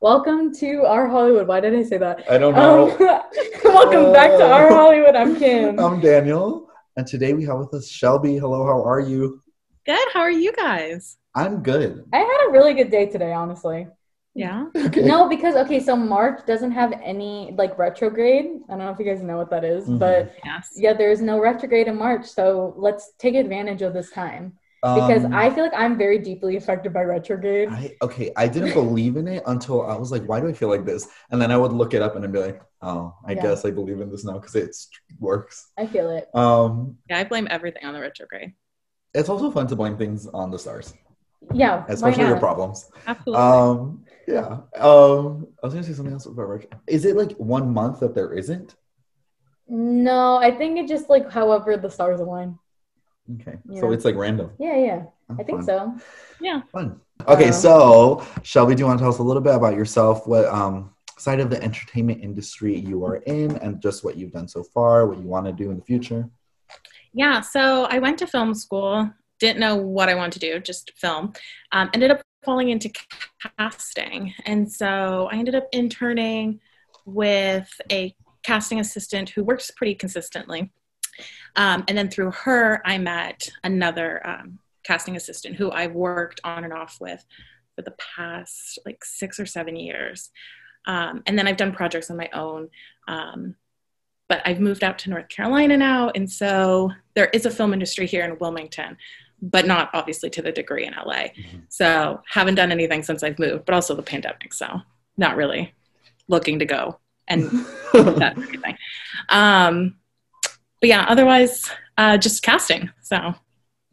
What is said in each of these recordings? Welcome to Our Hollywood. Why did I say that? I don't know. Welcome back to Our Hollywood. I'm Kim. I'm Daniel. And today we have with us Shelby. Hello, how are you? Good. How are you guys? I'm good. I had a really good day today, honestly. Yeah? Okay. No, because, okay, so March doesn't have any, like, retrograde. I don't know if you guys know what that is, mm-hmm. but yes. Yeah, there is no retrograde in March. So let's take advantage of this time. Because I feel like I'm very deeply affected by retrograde. I didn't believe in it until I was like, why do I feel like this? And then I would look it up and I'd be like, oh, I guess I believe in this now because it works. I feel it. I blame everything on the retrograde. It's also fun to blame things on the stars. Yeah. Especially your problems. Absolutely. I was going to say something else about retrograde. Is it like 1 month that there isn't? No, I think it's just like however the stars align. Okay, yeah. So it's like random. Yeah. I think so. Yeah. Fun. Okay, so Shelby, do you want to tell us a little bit about yourself, what side of the entertainment industry you are in, and just what you've done so far, what you want to do in the future? Yeah, so I went to film school, didn't know what I wanted to do, just film. Ended up falling into casting. And so I ended up interning with a casting assistant who works pretty consistently. And then through her, I met another casting assistant who I've worked on and off with for the past like 6 or 7 years. And then I've done projects on my own, but I've moved out to North Carolina now. And so there is a film industry here in Wilmington, but not obviously to the degree in LA. Mm-hmm. So haven't done anything since I've moved, but also the pandemic. So not really looking to go and that kind of thing. But yeah, otherwise, just casting, so.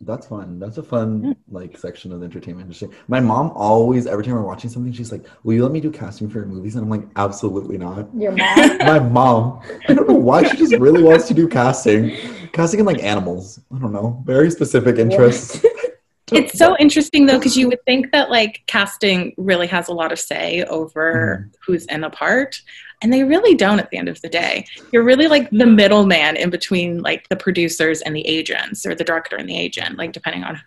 That's fun. That's a fun, like, section of the entertainment industry. My mom always, every time we're watching something, she's like, will you let me do casting for your movies? And I'm like, absolutely not. Your mom? My mom. I don't know why she just really wants to do casting. Casting in, like, animals. I don't know. Very specific interests. Yeah. It's so interesting, though, because you would think that, like, casting really has a lot of say over who's in a part. And they really don't at the end of the day. You're really like the middleman in between like the producers and the agents or the director and the agent, like depending on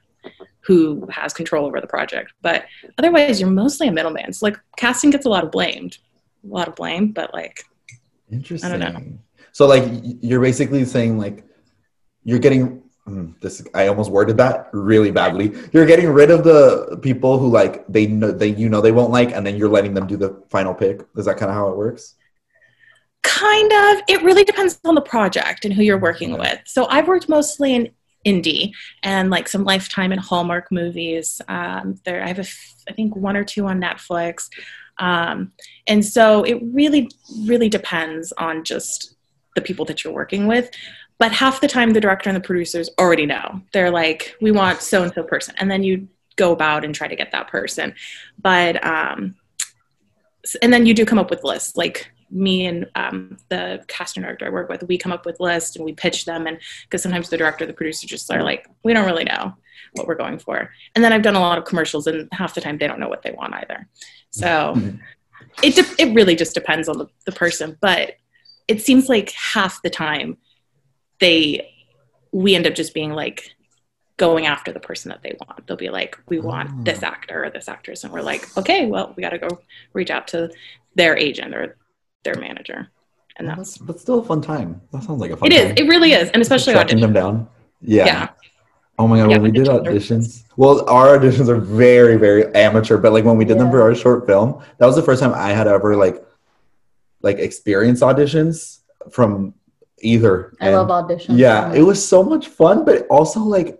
who has control over the project. But otherwise, you're mostly a middleman. So like casting gets a lot of blame, but like, interesting. I don't know. So like you're basically saying like you're getting this. I almost worded that really badly. You're getting rid of the people who like they they won't like, and then you're letting them do the final pick. Is that kind of how it works? Kind of. It really depends on the project and who you're working with. So I've worked mostly in indie and like some Lifetime and Hallmark movies. I think 1 or 2 on Netflix. And so it really, really depends on just the people that you're working with. But half the time the director and the producers already know. They're like, we want so-and-so person. And then you go about and try to get that person. But, and then you do come up with lists. Like me and the casting director I work with, we come up with lists and we pitch them. And because sometimes the director, the producer just are like, we don't really know what we're going for. And then I've done a lot of commercials and half the time they don't know what they want either. So it really just depends on the person. But it seems like half the time, we end up just being like going after the person that they want. They'll be like, we want this actor or this actress. And we're like, okay, well, we got to go reach out to their agent or their manager. And that's still a fun time. That sounds like a fun time. It is. It really is. And especially tracking them down. Yeah. Oh my God. Yeah, when we did auditions. Well, our auditions are very, very amateur, but like when we did them for our short film, that was the first time I had ever like experienced auditions from either. I love auditions. Yeah, it was so much fun, but also like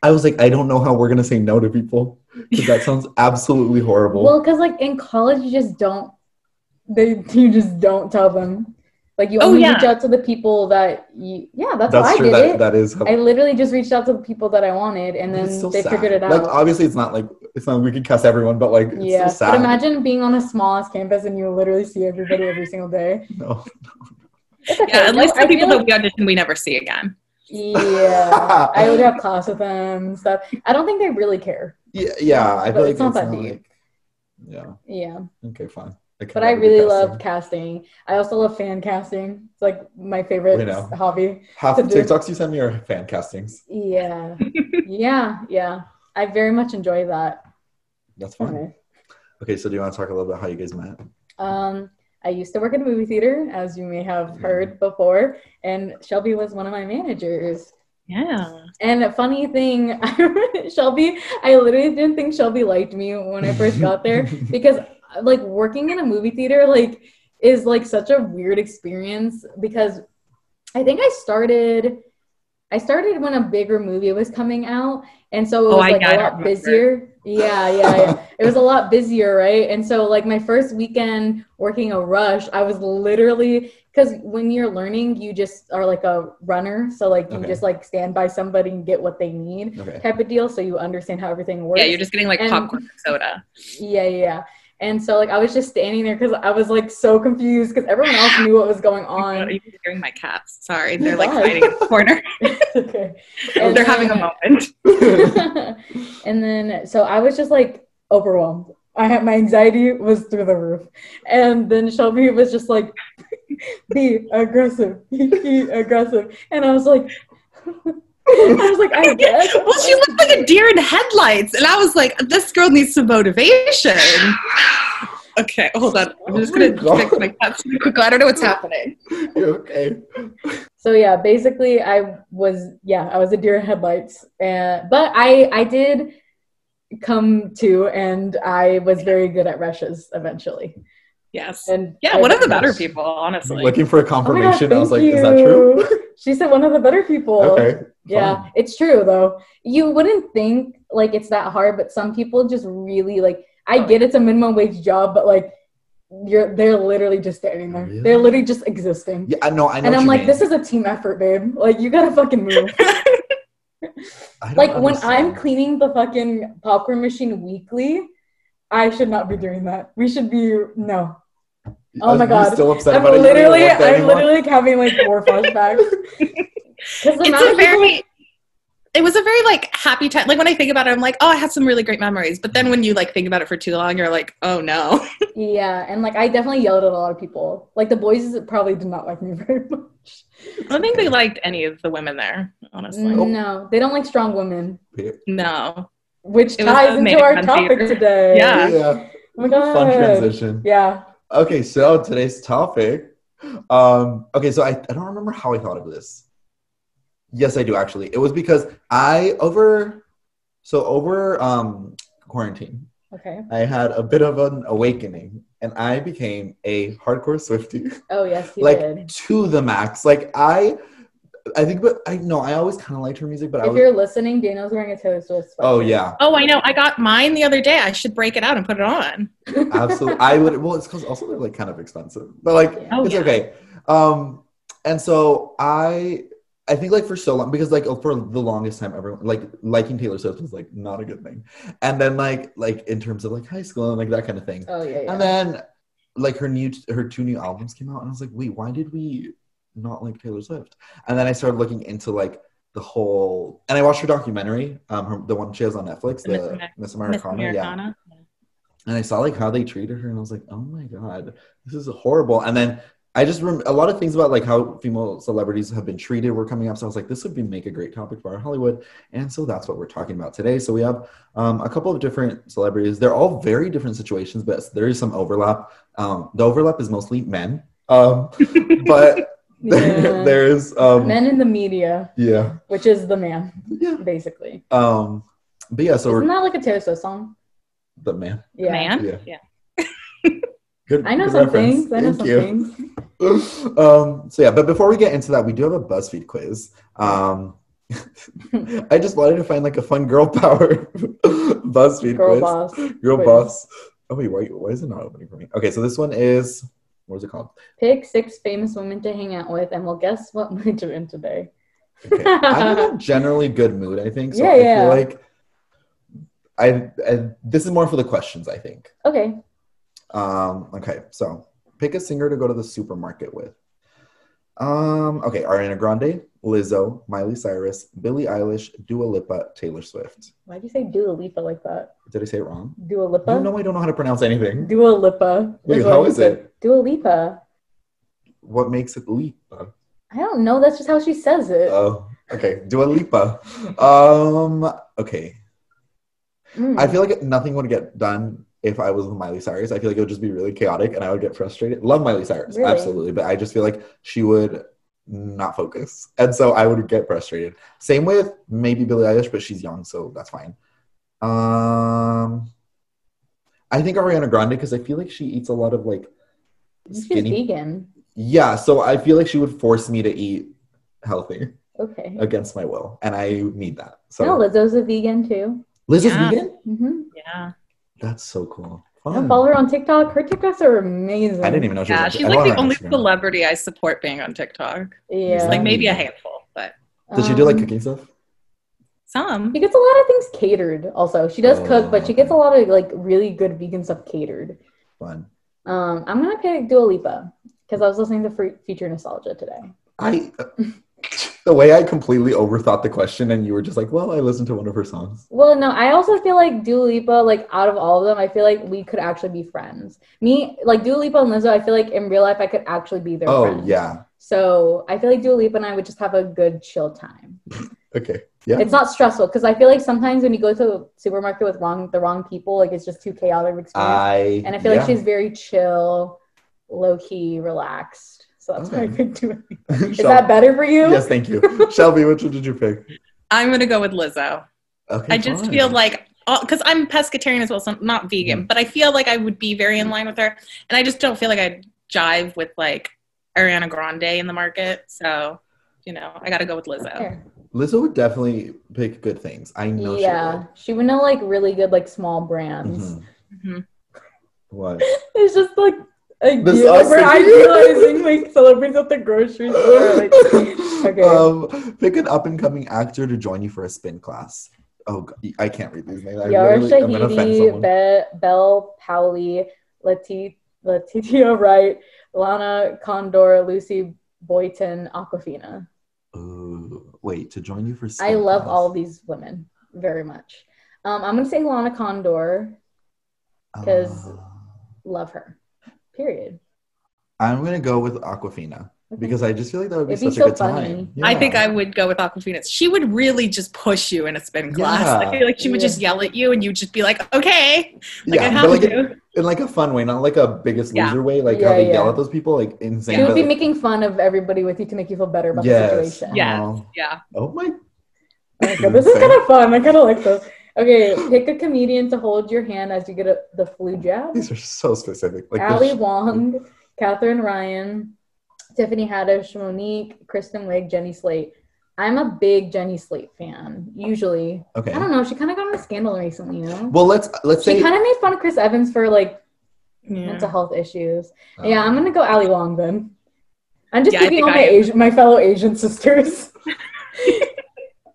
I was like, I don't know how we're gonna say no to people. That sounds absolutely horrible. Well, because like in college, you just don't tell them. Like you only reach out to the people that you. Yeah, that's how true. I did it. That is. I literally just reached out to the people that I wanted, and then so they figured it out. Like obviously, it's not we could cuss everyone, but like it's so sad. But imagine being on a small ass campus and you literally see everybody every single day. No. Okay. Yeah, at least the people that we audition we never see again. Yeah, I would have class with them and stuff. I don't think they really care. Yeah, I feel like it's not that deep. Yeah. Okay, fine. But I really love casting. I also love fan casting. It's like my favorite hobby. Half the TikToks you send me are fan castings. Yeah, I very much enjoy that. That's fun. Anyway. Okay, so do you want to talk a little bit how you guys met? I used to work at a movie theater, as you may have heard before, and Shelby was one of my managers. Yeah. And a funny thing, Shelby, I literally didn't think Shelby liked me when I first got there because, like, working in a movie theater, like, is, like, such a weird experience because I think I started when a bigger movie was coming out, and so it was, like, a lot busier. Yeah. It was a lot busier, right? And so, like, my first weekend working a rush, I was literally, because when you're learning, you just are, like, a runner. So, like, you just, like, stand by somebody and get what they need type of deal. So you understand how everything works. Yeah, you're just getting, like, popcorn and soda. Yeah. And so, like, I was just standing there because I was, like, so confused because everyone else knew what was going on. You're hearing my cats. Sorry. They're, like, hiding in the corner. Okay. And they're having a moment. And then, so I was just, like, overwhelmed. My anxiety was through the roof. And then Shelby was just, like, be aggressive. And I was, like... I guess. Well, she looked like a deer in headlights, and I was like, this girl needs some motivation. Okay, hold on. I'm just going to fix my cups really quickly. I don't know what's happening. You're okay. So, yeah, basically, I was a deer in headlights. But I did come to, and I was very good at rushes eventually. Yes. And yeah, one of the better people, honestly. Looking for a confirmation. I was like, is that true? She said one of the better people. Okay. Yeah, fine. It's true, though. You wouldn't think, like, it's that hard, but some people just really, like, I get it's a minimum wage job, but, like, they're literally just standing there. Really? They're literally just existing. Yeah, I know. And I'm like, this is a team effort, babe. Like, you gotta fucking move. Like, when I'm cleaning the fucking popcorn machine weekly, I should not be doing that. We should be, no. Oh my god! Still upset about I'm literally having like four flashbacks. It was a very like happy time. Like when I think about it, I'm like, oh, I had some really great memories. But then when you like think about it for too long, you're like, oh no. Yeah, and like I definitely yelled at a lot of people. Like the boys probably did not like me very much. I don't think they liked any of the women there, honestly. No, they don't like strong women. No, which ties into our topic today. Yeah. Oh my god. Fun transition. Yeah. Okay, so today's topic. So I don't remember how I thought of this. Yes, I do actually. It was because over quarantine. Okay. I had a bit of an awakening, and I became a hardcore Swiftie. Oh yes, you like did. To the max. Like I always kind of liked her music, but if you're listening, Daniel's wearing a Taylor Swift sweater. Oh, yeah. Oh, I know. I got mine the other day. I should break it out and put it on. Absolutely. I would. Well, it's because also they're, like, kind of expensive. But, like, it's okay. And so I think, like, for so long, because, like, for the longest time, everyone, like, liking Taylor Swift was, like, not a good thing. And then, like in terms of, like, high school and, like, that kind of thing. Oh, yeah. And then, like, her two new albums came out, and I was like, wait, why did we... not like Taylor Swift? And then I started looking into like the whole, and I watched her documentary, the one she has on Netflix, the Miss Americana. Yeah. And I saw like how they treated her, and I was like, oh my god, this is horrible. And then I just remember a lot of things about like how female celebrities have been treated were coming up, so I was like, this would make a great topic for our Hollywood, and so that's what we're talking about today. So we have a couple of different celebrities. They're all very different situations, but there is some overlap. The overlap is mostly men, but yeah. There's men in the media, yeah, which is the man, yeah, basically. But yeah, so isn't that like a Taylor Swift song? The man, yeah, man, yeah. Good. I know some things. Thank you. So yeah, but before we get into that, we do have a BuzzFeed quiz. I just wanted to find like a fun girl power BuzzFeed girl quiz. Girl boss. Oh wait, why is it not opening for me? Okay, so this one is. What was it called? Pick 6 famous women to hang out with, and we'll guess what mood you're in today. Okay. I'm in a generally good mood, I think. So yeah, I feel like I this is more for the questions, I think. Okay. Okay, so pick a singer to go to the supermarket with. Okay, Ariana Grande, Lizzo, Miley Cyrus, Billie Eilish, Dua Lipa, Taylor Swift. Why do you say Dua Lipa like that? Did I say it wrong? Dua Lipa? No, I don't know how to pronounce anything. Dua Lipa. Wait, how is it? Dua Lipa. What makes it Lipa? I don't know. That's just how she says it. Oh, okay. Dua Lipa. Okay. I feel like nothing would get done if I was with Miley Cyrus. I feel like it would just be really chaotic and I would get frustrated. Love Miley Cyrus, really? Absolutely. But I just feel like she would not focus. And so I would get frustrated. Same with maybe Billie Eilish, but she's young, so that's fine. I think Ariana Grande, because I feel like she eats a lot of like skinny. She's vegan. Yeah, so I feel like she would force me to eat healthy. Okay. Against my will. And I need that. So. No, Lizzo's a vegan too. Lizzo's vegan? Mm-hmm. Yeah. That's so cool. Fun. Follow her on TikTok. Her TikToks are amazing. I didn't even know she was on TikTok. Yeah, she's like the only celebrity I support being on TikTok. Yeah. It's like maybe a handful, but. Does she do like cooking stuff? Some. She gets a lot of things catered also. She does cook, but she gets a lot of like really good vegan stuff catered. Fun. I'm going to pick Dua Lipa because I was listening to Future Nostalgia today. The way I completely overthought the question and you were just like, well, I listened to one of her songs. Well, no, I also feel like Dua Lipa, like out of all of them, I feel like we could actually be friends. Me, like Dua Lipa and Lizzo, I feel like in real life I could actually be their friend. Oh, yeah. So I feel like Dua Lipa and I would just have a good chill time. Okay. Yeah. It's not stressful because I feel like sometimes when you go to a supermarket with the wrong people, like it's just too chaotic of experience. And I feel like she's very chill, low-key, relaxed. So that's what I picked Dua Lipa. Is that better for you? Yes, thank you. Shelby, which one did you pick? I'm going to go with Lizzo. Okay, I just feel like, because I'm pescatarian as well, so I'm not vegan, but I feel like I would be very in line with her. And I just don't feel like I'd jive with like Ariana Grande in the market. So, you know, I got to go with Lizzo. Okay. Lizzo would definitely pick good things. I know she would. She would know like really good like small brands. Mm-hmm. Mm-hmm. What? It's just like. I'm realizing like celebrities at the grocery store. Like, okay. Pick an up-and-coming actor to join you for a spin class. Oh, God. I can't read these names. Yara Shahidi, Belle Powley, Letitia Wright, Lana Condor, Lucy Boyton, Aquafina. Ooh, wait, to join you for spin class. I love all these women very much. I'm going to say Lana Condor because love her. Period. I'm going to go with Aquafina because I just feel like that would be such a good time. Yeah. I think I would go with Aquafina. She would really just push you in a spin class. Yeah. I feel like she would just yell at you and you'd just be like, okay. Like, yeah, I have to. In like a fun way, not like a biggest loser way, like how they yell at those people, like insane. She would be making fun of everybody with you to make you feel better about the situation. Yeah. Oh my God, this is kind of fun. I kind of like this. Okay, pick a comedian to hold your hand as you get the flu jab. These are so specific. Like Ali Wong, Catherine Ryan, Tiffany Haddish, Monique, Kristen Wiig, Jenny Slate. I'm a big Jenny Slate fan, usually. Okay. I don't know. She kind of got on a scandal recently, you know? Well, let's say... She kind of made fun of Chris Evans for, like, mental health issues. Yeah, I'm going to go Ali Wong, then. I'm just thinking all my fellow Asian sisters.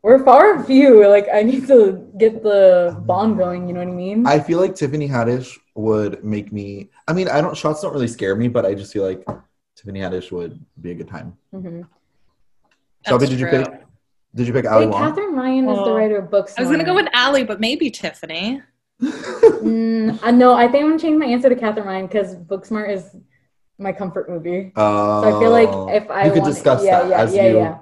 We're far few. Like, I need to get the bond going, you know what I mean? I feel like Tiffany Haddish would make me... I mean, shots don't really scare me, but I just feel like Tiffany Haddish would be a good time. Mm-hmm. Shelby, did you pick Ali Wong? Catherine Ryan is the writer of books. I was going to go with Ali, but maybe Tiffany. No, I think I'm going to change my answer to Catherine Ryan because Booksmart is my comfort movie. Oh. So I feel like if I you could discuss that as you...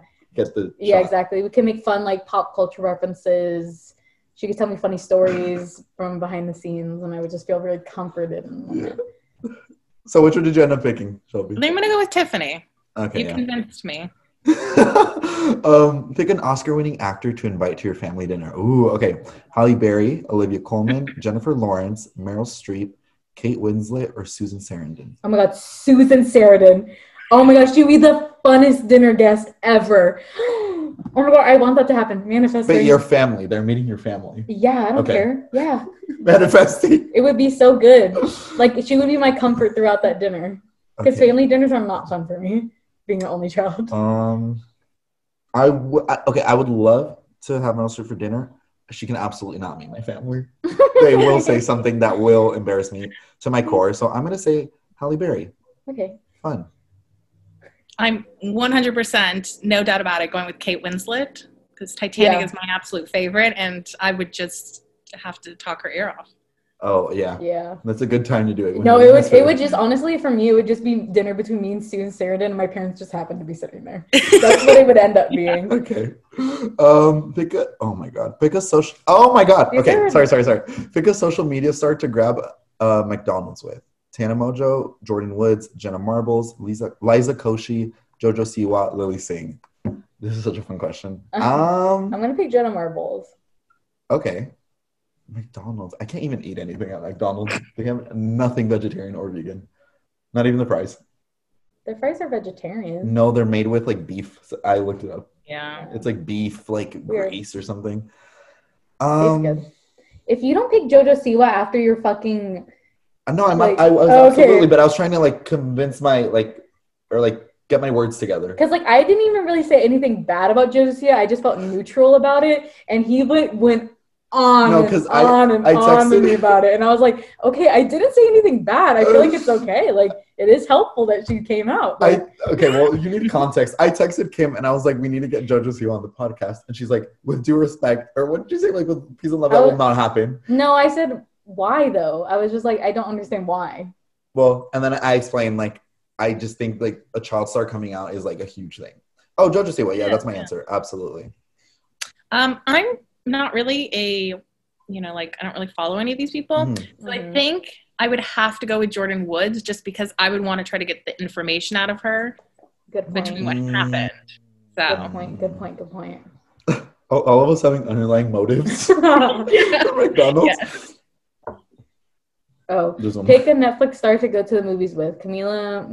exactly. We can make fun like pop culture references. She could tell me funny stories from behind the scenes, and I would just feel really comforted. So, which one did you end up picking, Shelby? I think I'm gonna go with Tiffany. Okay, you convinced me. Pick an Oscar-winning actor to invite to your family dinner. Ooh, okay. Halle Berry, Olivia Colman, Jennifer Lawrence, Meryl Streep, Kate Winslet, or Susan Sarandon. Oh my God, Susan Sarandon. Oh my gosh, she'd be the funnest dinner guest ever. Oh my God, I want that to happen. Manifesting. But your family, they're meeting your family. Yeah, I don't care. Yeah. Manifesting. It would be so good. Like, she would be my comfort throughout that dinner. Because family dinners are not fun for me, being the only child. I would love to have Meryl Streep for dinner. She can absolutely not meet my family. They will say something that will embarrass me to my core. So I'm going to say Halle Berry. Okay. Fun. I'm 100%, no doubt about it, going with Kate Winslet because Titanic is my absolute favorite, and I would just have to talk her ear off. Oh, yeah. Yeah. That's a good time to do it. No, it would just, honestly, for me, it would just be dinner between me and Susan Sarandon, and my parents just happened to be sitting there. That's what it would end up being. Okay. Pick a social media star to grab McDonald's with Tana Mojo, Jordan Woods, Jenna Marbles, Liza Koshy, Jojo Siwa, Lily Singh. This is such a fun question. I'm going to pick Jenna Marbles. Okay. McDonald's. I can't even eat anything at McDonald's. They have nothing vegetarian or vegan. Not even the fries. Their fries are vegetarian. No, they're made with like beef. So I looked it up. Yeah. It's like beef, like weird. Grace or something. If you don't pick Jojo Siwa after your fucking... No, I'm like, I was absolutely, okay. But I was trying to like convince my get my words together. Because like I didn't even really say anything bad about Jojo Siwa. I just felt neutral about it, and he went on and on to me about it, and I was like, okay, I didn't say anything bad. I feel like it's okay. Like it is helpful that she came out. Well, you need context. I texted Kim and I was like, we need to get Jojo Siwa on the podcast, and she's like, with due respect, or what did you say? Like with peace and love, that will not happen. No, I said. Why though? I was just like, I don't understand why. Well, and then I explained, like, I just think like a child star coming out is like a huge thing. Oh, Jojo Siwa, yeah, that's my answer. Absolutely. I'm not really I don't really follow any of these people. Mm-hmm. So I think I would have to go with Jordan Woods just because I would want to try to get the information out of her. Good point. Between what happened. So. Good point. Oh, all of us having underlying motives. McDonald's. Yes. Oh, pick a Netflix star to go to the movies with. Camila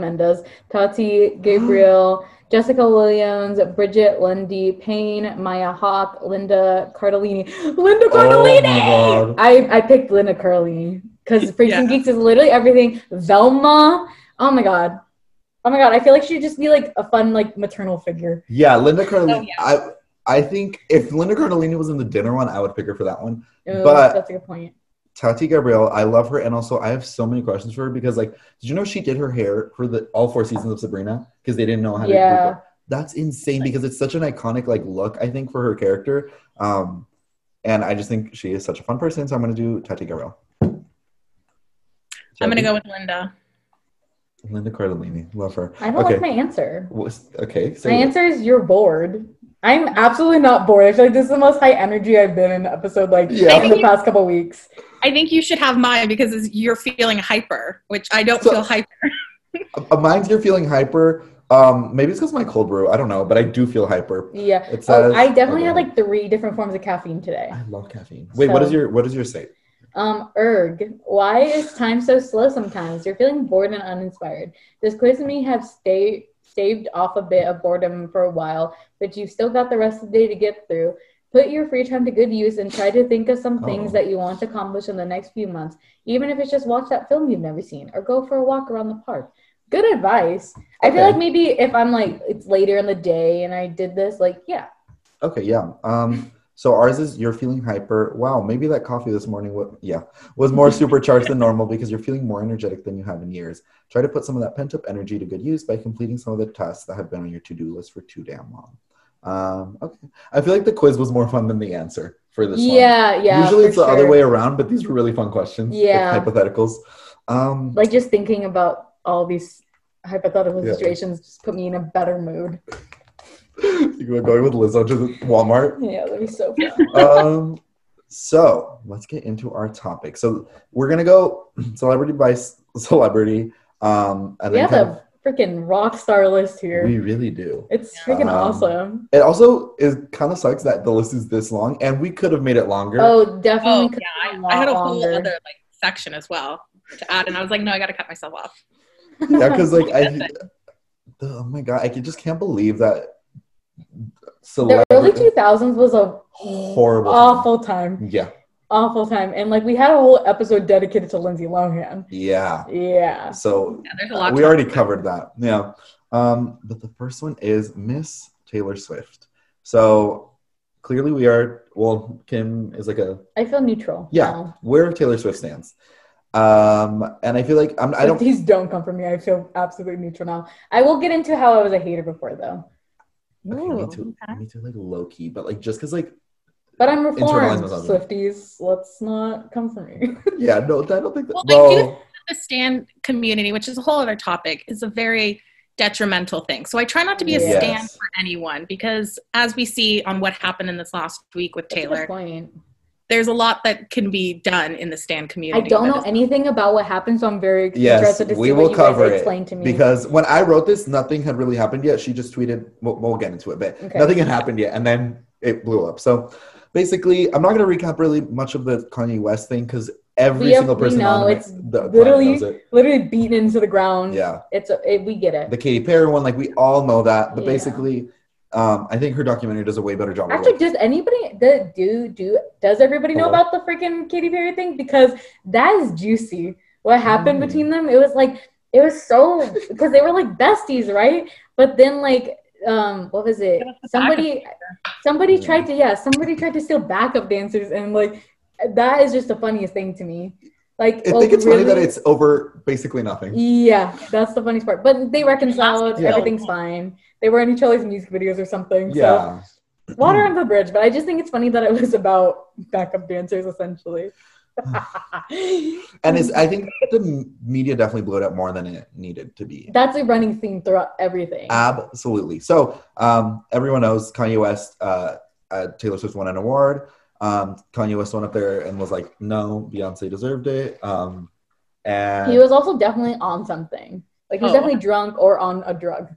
Mendes, Tati Gabriel, Jessica Williams, Bridget Lundy Payne, Maya Hawke, Linda Cardellini. Oh my God. I picked Linda Cardellini because Freaks and Geeks is literally everything. Velma. Oh my God. I feel like she'd just be like a fun like maternal figure. Yeah, Linda Cardellini. I think if Linda Cardellini was in the dinner one, I would pick her for that one. Ooh, but that's a good point. Tati Gabriel, I love her, and also I have so many questions for her because, like, did you know she did her hair for all 4 seasons of Sabrina because they didn't know how to do it? That's insane because it's such an iconic like look, I think, for her character, and I just think she is such a fun person, so I'm gonna do Tati Gabriel. I'm gonna go with Linda. Linda Cardellini, love her. I don't like my answer. Okay, so my answer is you're bored. I'm absolutely not bored. I feel like this is the most high energy I've been in an episode in the past couple weeks. I think you should have mine because you're feeling hyper, which I don't feel hyper. Mine's you're feeling hyper. Maybe it's because of my cold brew. I don't know, but I do feel hyper. Yeah. I definitely had like 3 different forms of caffeine today. I love caffeine. Wait, what is your state? Why is time so slow sometimes? You're feeling bored and uninspired. This quiz and me have staved off a bit of boredom for a while, but you've still got the rest of the day to get through. Put your free time to good use and try to think of some things that you want to accomplish in the next few months, even if it's just watch that film you've never seen or go for a walk around the park. Good advice. I feel like maybe if I'm like, it's later in the day and I did this, like, yeah. Okay, yeah. So ours is you're feeling hyper. Wow, maybe that coffee this morning was more supercharged than normal because you're feeling more energetic than you have in years. Try to put some of that pent-up energy to good use by completing some of the tasks that have been on your to-do list for too damn long. Okay. I feel like the quiz was more fun than the answer for this one. Yeah. Usually it's the other way around, but these were really fun questions. Yeah. Like hypotheticals. Like just thinking about all these hypothetical situations just put me in a better mood. You were going with Lizzo to Walmart. Yeah, that'd be so fun. So let's get into our topic. So we're gonna go celebrity by celebrity. And we have a freaking rock star list here. We really do. It's freaking awesome. It also is kind of sucks that the list is this long, and we could have made it longer. Oh, definitely. I had a whole other like section as well to add, and I was like, no, I got to cut myself off. Yeah, because like oh my God, I just can't believe that. The early 2000s was a horrible, awful time. Yeah, awful time, and like we had a whole episode dedicated to Lindsay Lohan. Yeah. So there's a lot. We already covered that. Yeah, but the first one is Miss Taylor Swift. So clearly we are. Well, Kim is like I feel neutral. Yeah, where Taylor Swift stands. And I feel like I don't. These don't come from me. I feel absolutely neutral now. I will get into how I was a hater before, though. Okay, me too, like low-key, but like just because like... But I'm reformed, Swifties. Let's not come for me. Yeah, no, I don't think that... Well, I do think the stan community, which is a whole other topic, is a very detrimental thing. So I try not to be a stan for anyone because as we see on what happened in this last week with Taylor, there's a lot that can be done in the stan community. I don't know anything about what happened, so I'm very interested to see we will what you cover guys explain to me. Because when I wrote this, nothing had really happened yet. She just tweeted, we'll get into it, but nothing had happened yet, and then it blew up. So basically, I'm not going to recap really much of the Kanye West thing, because Every single person knows it's literally beaten into the ground. Yeah, we get it. The Katy Perry one, like we all know that. But basically, I think her documentary does a way better job. Actually, does everybody know about the freaking Katy Perry thing? Because that is juicy. What happened between them? It was so, because they were like besties, right? But then like, what was it? Somebody tried to steal backup dancers and like. That is just the funniest thing to me. I think it's really funny that it's over basically nothing. Yeah, that's the funniest part. But they reconciled. Everything's fine. They were in each other's music videos or something. Yeah. So, water on the bridge. But I just think it's funny that it was about backup dancers, essentially. And I think the media definitely blew it up more than it needed to be. That's a running theme throughout everything. Absolutely. So everyone knows Kanye West, Taylor Swift won an award. Kanye West went up there and was like, no, Beyonce deserved it. And he was also definitely on something. Like, he was definitely drunk or on a drug.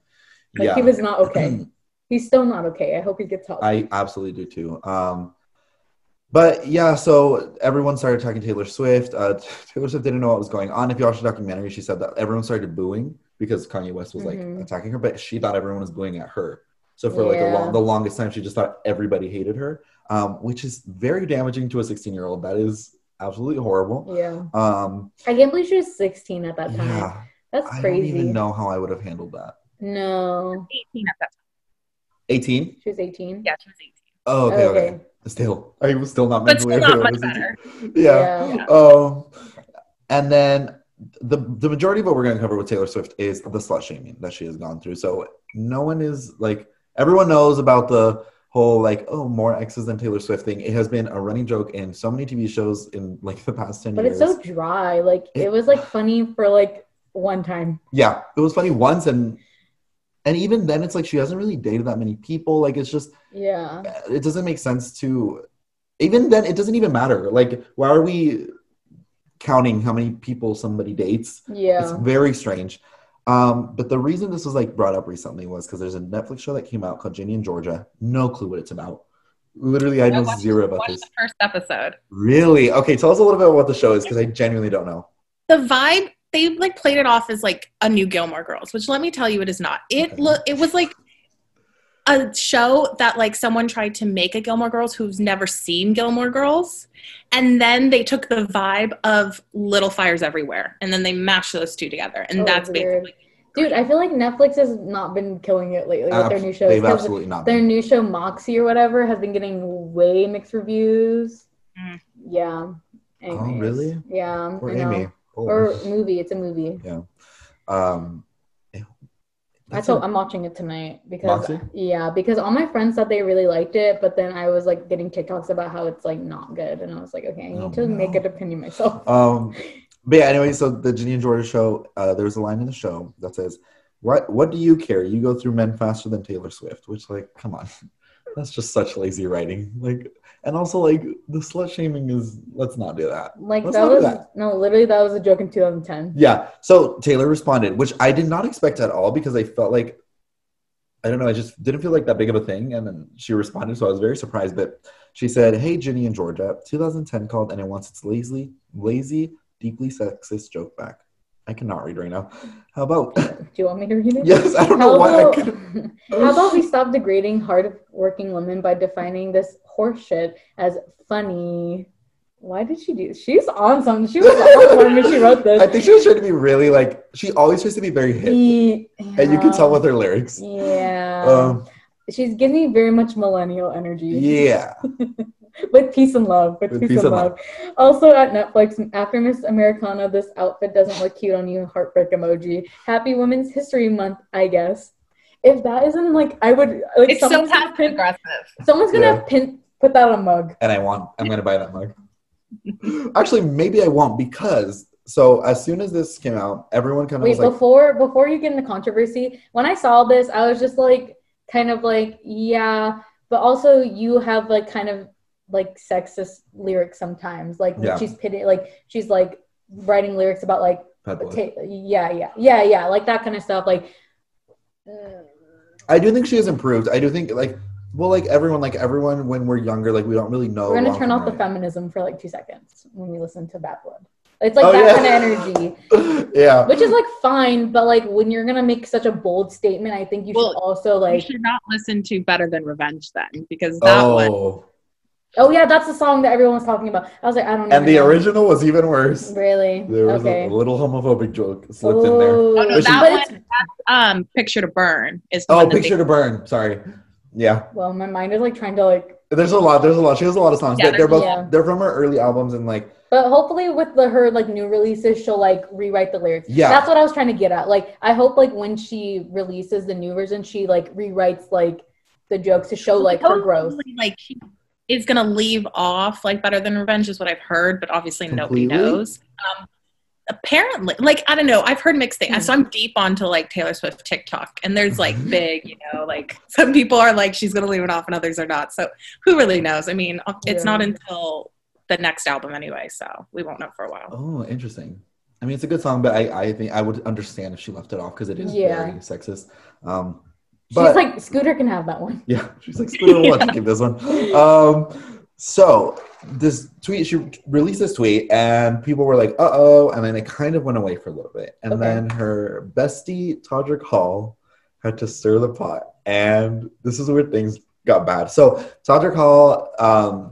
Like, he was not okay. He's still not okay. I hope he gets help. I absolutely do, too. But, yeah, so everyone started attacking Taylor Swift. Taylor Swift didn't know what was going on. If you watch the documentary, she said that everyone started booing because Kanye West was, like, attacking her. But she thought everyone was booing at her. So for like the longest time, she just thought everybody hated her, which is very damaging to a 16-year-old. That is absolutely horrible. Yeah. I can't believe she was 16 at that time. Yeah, that's crazy. I don't even know how I would have handled that. No. 18 at that time. 18? She was 18? Yeah, she was 18. Oh, okay. Still. I was still not mentally aware. But still not much better. Yeah. And then the majority of what we're going to cover with Taylor Swift is the slut-shaming that she has gone through. So no one is like... Everyone knows about the whole, like, oh, more exes than Taylor Swift thing. It has been a running joke in so many TV shows in, like, the past 10 years. But it's so dry. Like, it was, like, funny for, like, one time. Yeah. It was funny once. And even then, it's like she hasn't really dated that many people. Like, it's just... Yeah. It doesn't make sense to... Even then, it doesn't even matter. Like, why are we counting how many people somebody dates? Yeah. It's very strange. But the reason this was like brought up recently was because there's a Netflix show that came out called Ginny and Georgia. No clue what it's about. Literally, I know zero about this. The first episode. Really? Okay, tell us a little bit about what the show is because I genuinely don't know. The vibe, they like played it off as like a new Gilmore Girls, which let me tell you, it is not. It was like a show that like someone tried to make a Gilmore Girls who's never seen Gilmore Girls, and then they took the vibe of Little Fires Everywhere and then they mashed those two together, and that's weird. Basically, dude, I feel like Netflix has not been killing it lately with their new shows. They've absolutely not been. Their new show Moxie or whatever has been getting way mixed reviews. Yeah. Anyways. Oh really? Yeah. Or Amy. Oh. Or movie. It's a movie. Yeah. I'm watching it tonight because Moxie? Yeah, because all my friends said they really liked it, but then I was like getting TikToks about how it's like not good, and I was like, okay, I need to make an opinion myself. But yeah, anyway, so the Ginny and Georgia show, there's a line in the show that says, "What do you care? You go through men faster than Taylor Swift," which like, come on, that's just such lazy writing. Like, and also like the slut shaming is, let's not do that. Like literally that was a joke in 2010. Yeah. So Taylor responded, which I did not expect at all because I felt like, I don't know, I just didn't feel like that big of a thing. And then she responded. So I was very surprised, but she said, "Hey, Ginny and Georgia, 2010 called and it wants its lazy, deeply sexist joke back." I cannot read right now. How about... Do you want me to read it? Yes, I don't know why. How about we stop degrading hard-working women by defining this horseshit as funny? Why did she do... She's on something. She was on something when she wrote this. I think she was trying to be really, like... She always tries to be very hip. Yeah. And you can tell with her lyrics. Yeah. She's giving me very much millennial energy. Yeah. With peace and love. With peace and love. Also at Netflix, after Miss Americana, this outfit doesn't look cute on you. Heartbreak emoji. Happy Women's History Month, I guess. If that isn't like, I would like. It's so passive aggressive. Someone's gonna put that on a mug. And I'm gonna buy that mug. Actually, maybe I won't because. So as soon as this came out, everyone kind of was like. Before you get into controversy, when I saw this, I was just like, kind of like, yeah, but also you have like kind of. like sexist lyrics sometimes. Like she's pitting, like she's like writing lyrics about like like that kind of stuff. Like I do think she has improved. I do think everyone when we're younger, like we don't really know. We're gonna turn off the feminism for like 2 seconds when we listen to Bad Blood. It's like kind of energy. Yeah. Which is like fine, but like when you're going to make such a bold statement, I think you should also like... You should not listen to Better Than Revenge then, because that one... Oh yeah, that's the song that everyone was talking about. I was like, I don't know. And the original was even worse. Really? There was a little homophobic joke slipped in there. Oh no, that's Picture to Burn. Picture to Burn. Sorry. Yeah. Well, my mind is like trying to like... There's a lot. She has a lot of songs. Yeah, they're from her early albums and like... But hopefully with her like new releases, she'll like rewrite the lyrics. Yeah. That's what I was trying to get at. Like, I hope like when she releases the new version, she like rewrites like the jokes to show like her growth. Like she is going to leave off like Better Than Revenge is what I've heard, but obviously nobody knows. Apparently, like, I don't know. I've heard mixed things. So I'm deep onto like Taylor Swift TikTok and there's like big, you know, like some people are like, she's going to leave it off and others are not. So who really knows? I mean, it's not until... the next album anyway, so we won't know for a while. Oh, interesting. I mean, it's a good song, but I think I would understand if she left it off because it is very sexist. She's like, Scooter can have that one. Yeah, she's like, Scooter will let you keep this one. So this tweet, she released this tweet and people were like, uh-oh, and then it kind of went away for a little bit. And then her bestie, Todrick Hall, had to stir the pot. And this is where things got bad. So Todrick Hall,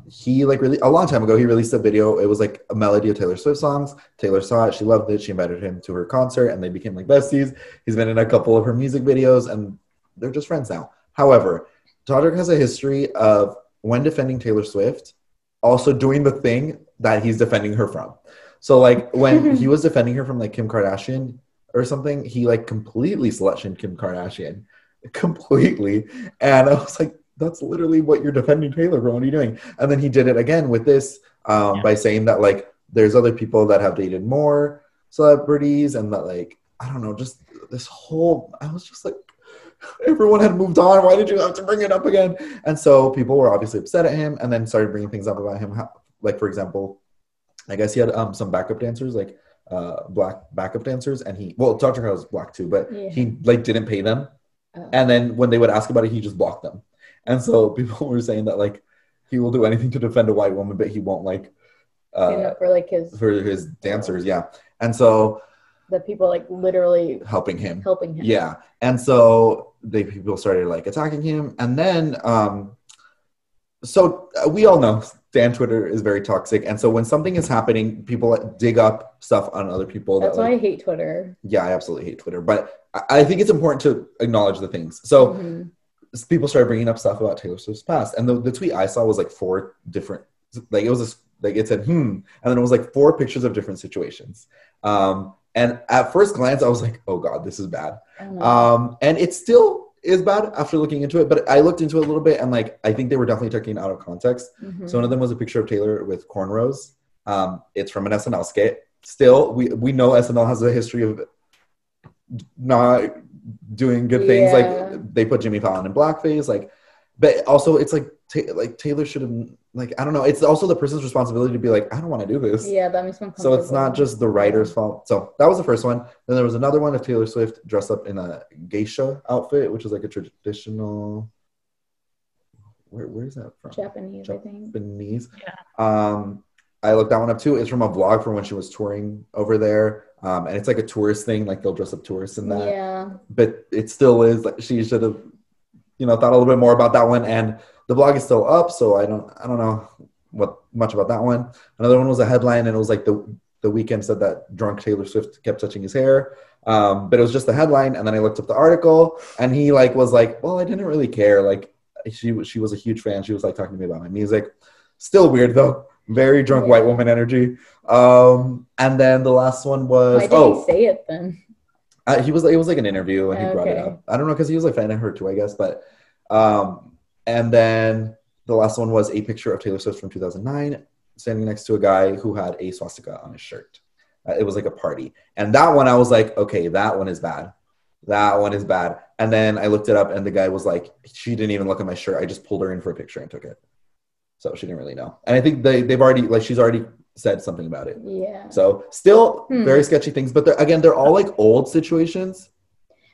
he like really a long time ago, he released a video. It was like a melody of Taylor Swift songs. Taylor saw it, she loved it, she invited him to her concert, and they became like besties. He's been in a couple of her music videos, and they're just friends now. However, Todrick has a history of, when defending Taylor Swift, also doing the thing that he's defending her from. So like when he was defending her from like Kim Kardashian or something, he like completely slut-shamed Kim Kardashian. Completely. And I was like, that's literally what you're defending Taylor for. What are you doing? And then he did it again with this by saying that, like, there's other people that have dated more celebrities and that, like, I don't know, just this whole – I was just like, everyone had moved on. Why did you have to bring it up again? And so people were obviously upset at him and then started bringing things up about him. Like, for example, I guess he had some backup dancers, like black backup dancers. And he – well, Dr. Howe was black too, but he, like, didn't pay them. Oh. And then when they would ask about it, he just blocked them. And so people were saying that, like, he will do anything to defend a white woman, but he won't, like, for his dancers, And so the people, like, literally helping him. Yeah. And so people started, like, attacking him. And then so we all know Stan Twitter is very toxic. And so when something is happening, people like, dig up stuff on other people. That's why I hate Twitter. Yeah, I absolutely hate Twitter. But I think it's important to acknowledge the things. So... Mm-hmm. People started bringing up stuff about Taylor Swift's past. And the tweet I saw was like 4 different, like it was, like it said, and then it was like 4 pictures of different situations. And at first glance, I was like, oh God, this is bad. And it still is bad after looking into it. But I looked into it a little bit and like, I think they were definitely taking it out of context. Mm-hmm. So one of them was a picture of Taylor with cornrows. It's from an SNL skit. Still, we know SNL has a history of not doing good things, like they put Jimmy Fallon in blackface, like, but also it's like Taylor should have, like, I don't know, it's also the person's responsibility to be like, I don't want to do this. That makes me uncomfortable. So it's not just the writer's fault. So that was the first one. Then there was another one of Taylor Swift dressed up in a geisha outfit, which is like a traditional, where is that from? Japanese, I think. I looked that one up too. It's from a vlog from when she was touring over there. And it's like a tourist thing, like they'll dress up tourists in that. Yeah. But it still is, like, she should have, you know, thought a little bit more about that one. And the blog is still up, so I don't know what much about that one. Another one was a headline, and it was like the Weeknd said that drunk Taylor Swift kept touching his hair. But it was just the headline, and then I looked up the article, and he like was like, well, I didn't really care. Like she was a huge fan. She was like talking to me about my music. Still weird though. Very drunk white woman energy. And then the last one was... Why did he say it then? It was like an interview, and he brought it up. I don't know, because he was a fan of her too, I guess. But and then the last one was a picture of Taylor Swift from 2009 standing next to a guy who had a swastika on his shirt. It was like a party. And that one, I was like, okay, that one is bad. That one is bad. And then I looked it up, and the guy was like, she didn't even look at my shirt. I just pulled her in for a picture and took it. So she didn't really know. And I think they've already, like, she's already said something about it. Yeah. So still very sketchy things. But they're all, like, old situations.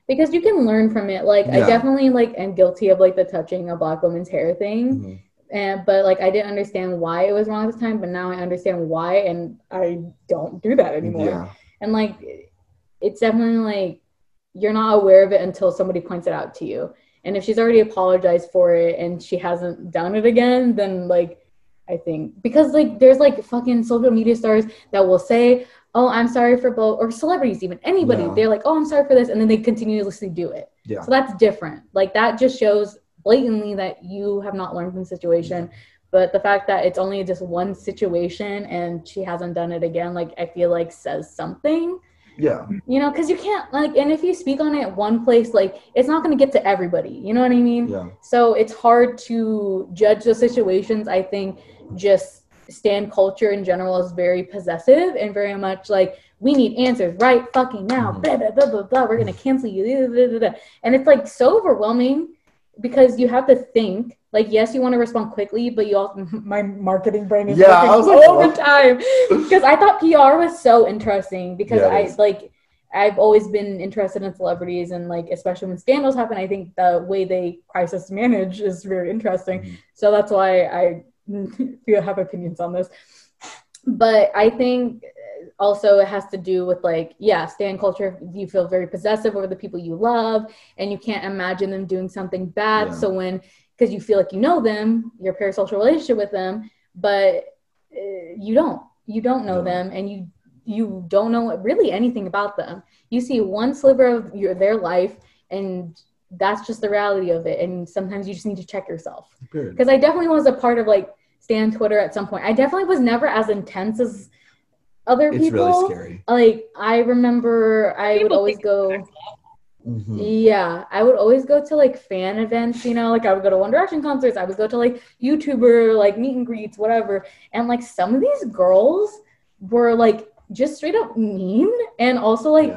Because you can learn from it. Like, yeah. I definitely, like, am guilty of, like, the touching a black woman's hair thing. Mm-hmm. But like I didn't understand why it was wrong at the time, but now I understand why, and I don't do that anymore. Yeah. And like, it's definitely like you're not aware of it until somebody points it out to you. And if she's already apologized for it and she hasn't done it again, then like I think because like there's like fucking social media stars that will say, "Oh, I'm sorry for both," or celebrities even anybody. Yeah. They're like, "Oh, I'm sorry for this," and then they continuously do it. Yeah. So that's different. Like that just shows blatantly that you have not learned from the situation. But the fact that it's only just one situation and she hasn't done it again, like I feel like says something. Yeah. You know, because you can't like, and if you speak on it one place, like it's not going to get to everybody. You know what I mean? Yeah. So it's hard to judge those situations. I think just stan culture in general is very possessive and very much like, we need answers right fucking now. Mm-hmm. Blah, blah, blah, blah, blah. We're going to cancel you. Blah, blah, blah. And it's like so overwhelming. Because you have to think, like, yes, you want to respond quickly, but you also, my marketing brain is working all the time. Because I thought PR was so interesting because I've always been interested in celebrities and, like, especially when scandals happen, I think the way they crisis manage is very interesting. Mm-hmm. So that's why I have opinions on this. But I think also it has to do with like, yeah, stan culture, you feel very possessive over the people you love and you can't imagine them doing something bad. Yeah. So because you feel like you know them, your parasocial relationship with them, but you don't know them and you don't know really anything about them. You see one sliver of their life and that's just the reality of it. And sometimes you just need to check yourself. Because I definitely was a part of like stan Twitter at some point. I definitely was never as intense as other people. It's really scary. Like I remember I would always go to like fan events, you know, like I would go to One Direction concerts, I would go to like YouTuber like meet and greets, whatever, and like some of these girls were like just straight up mean and also like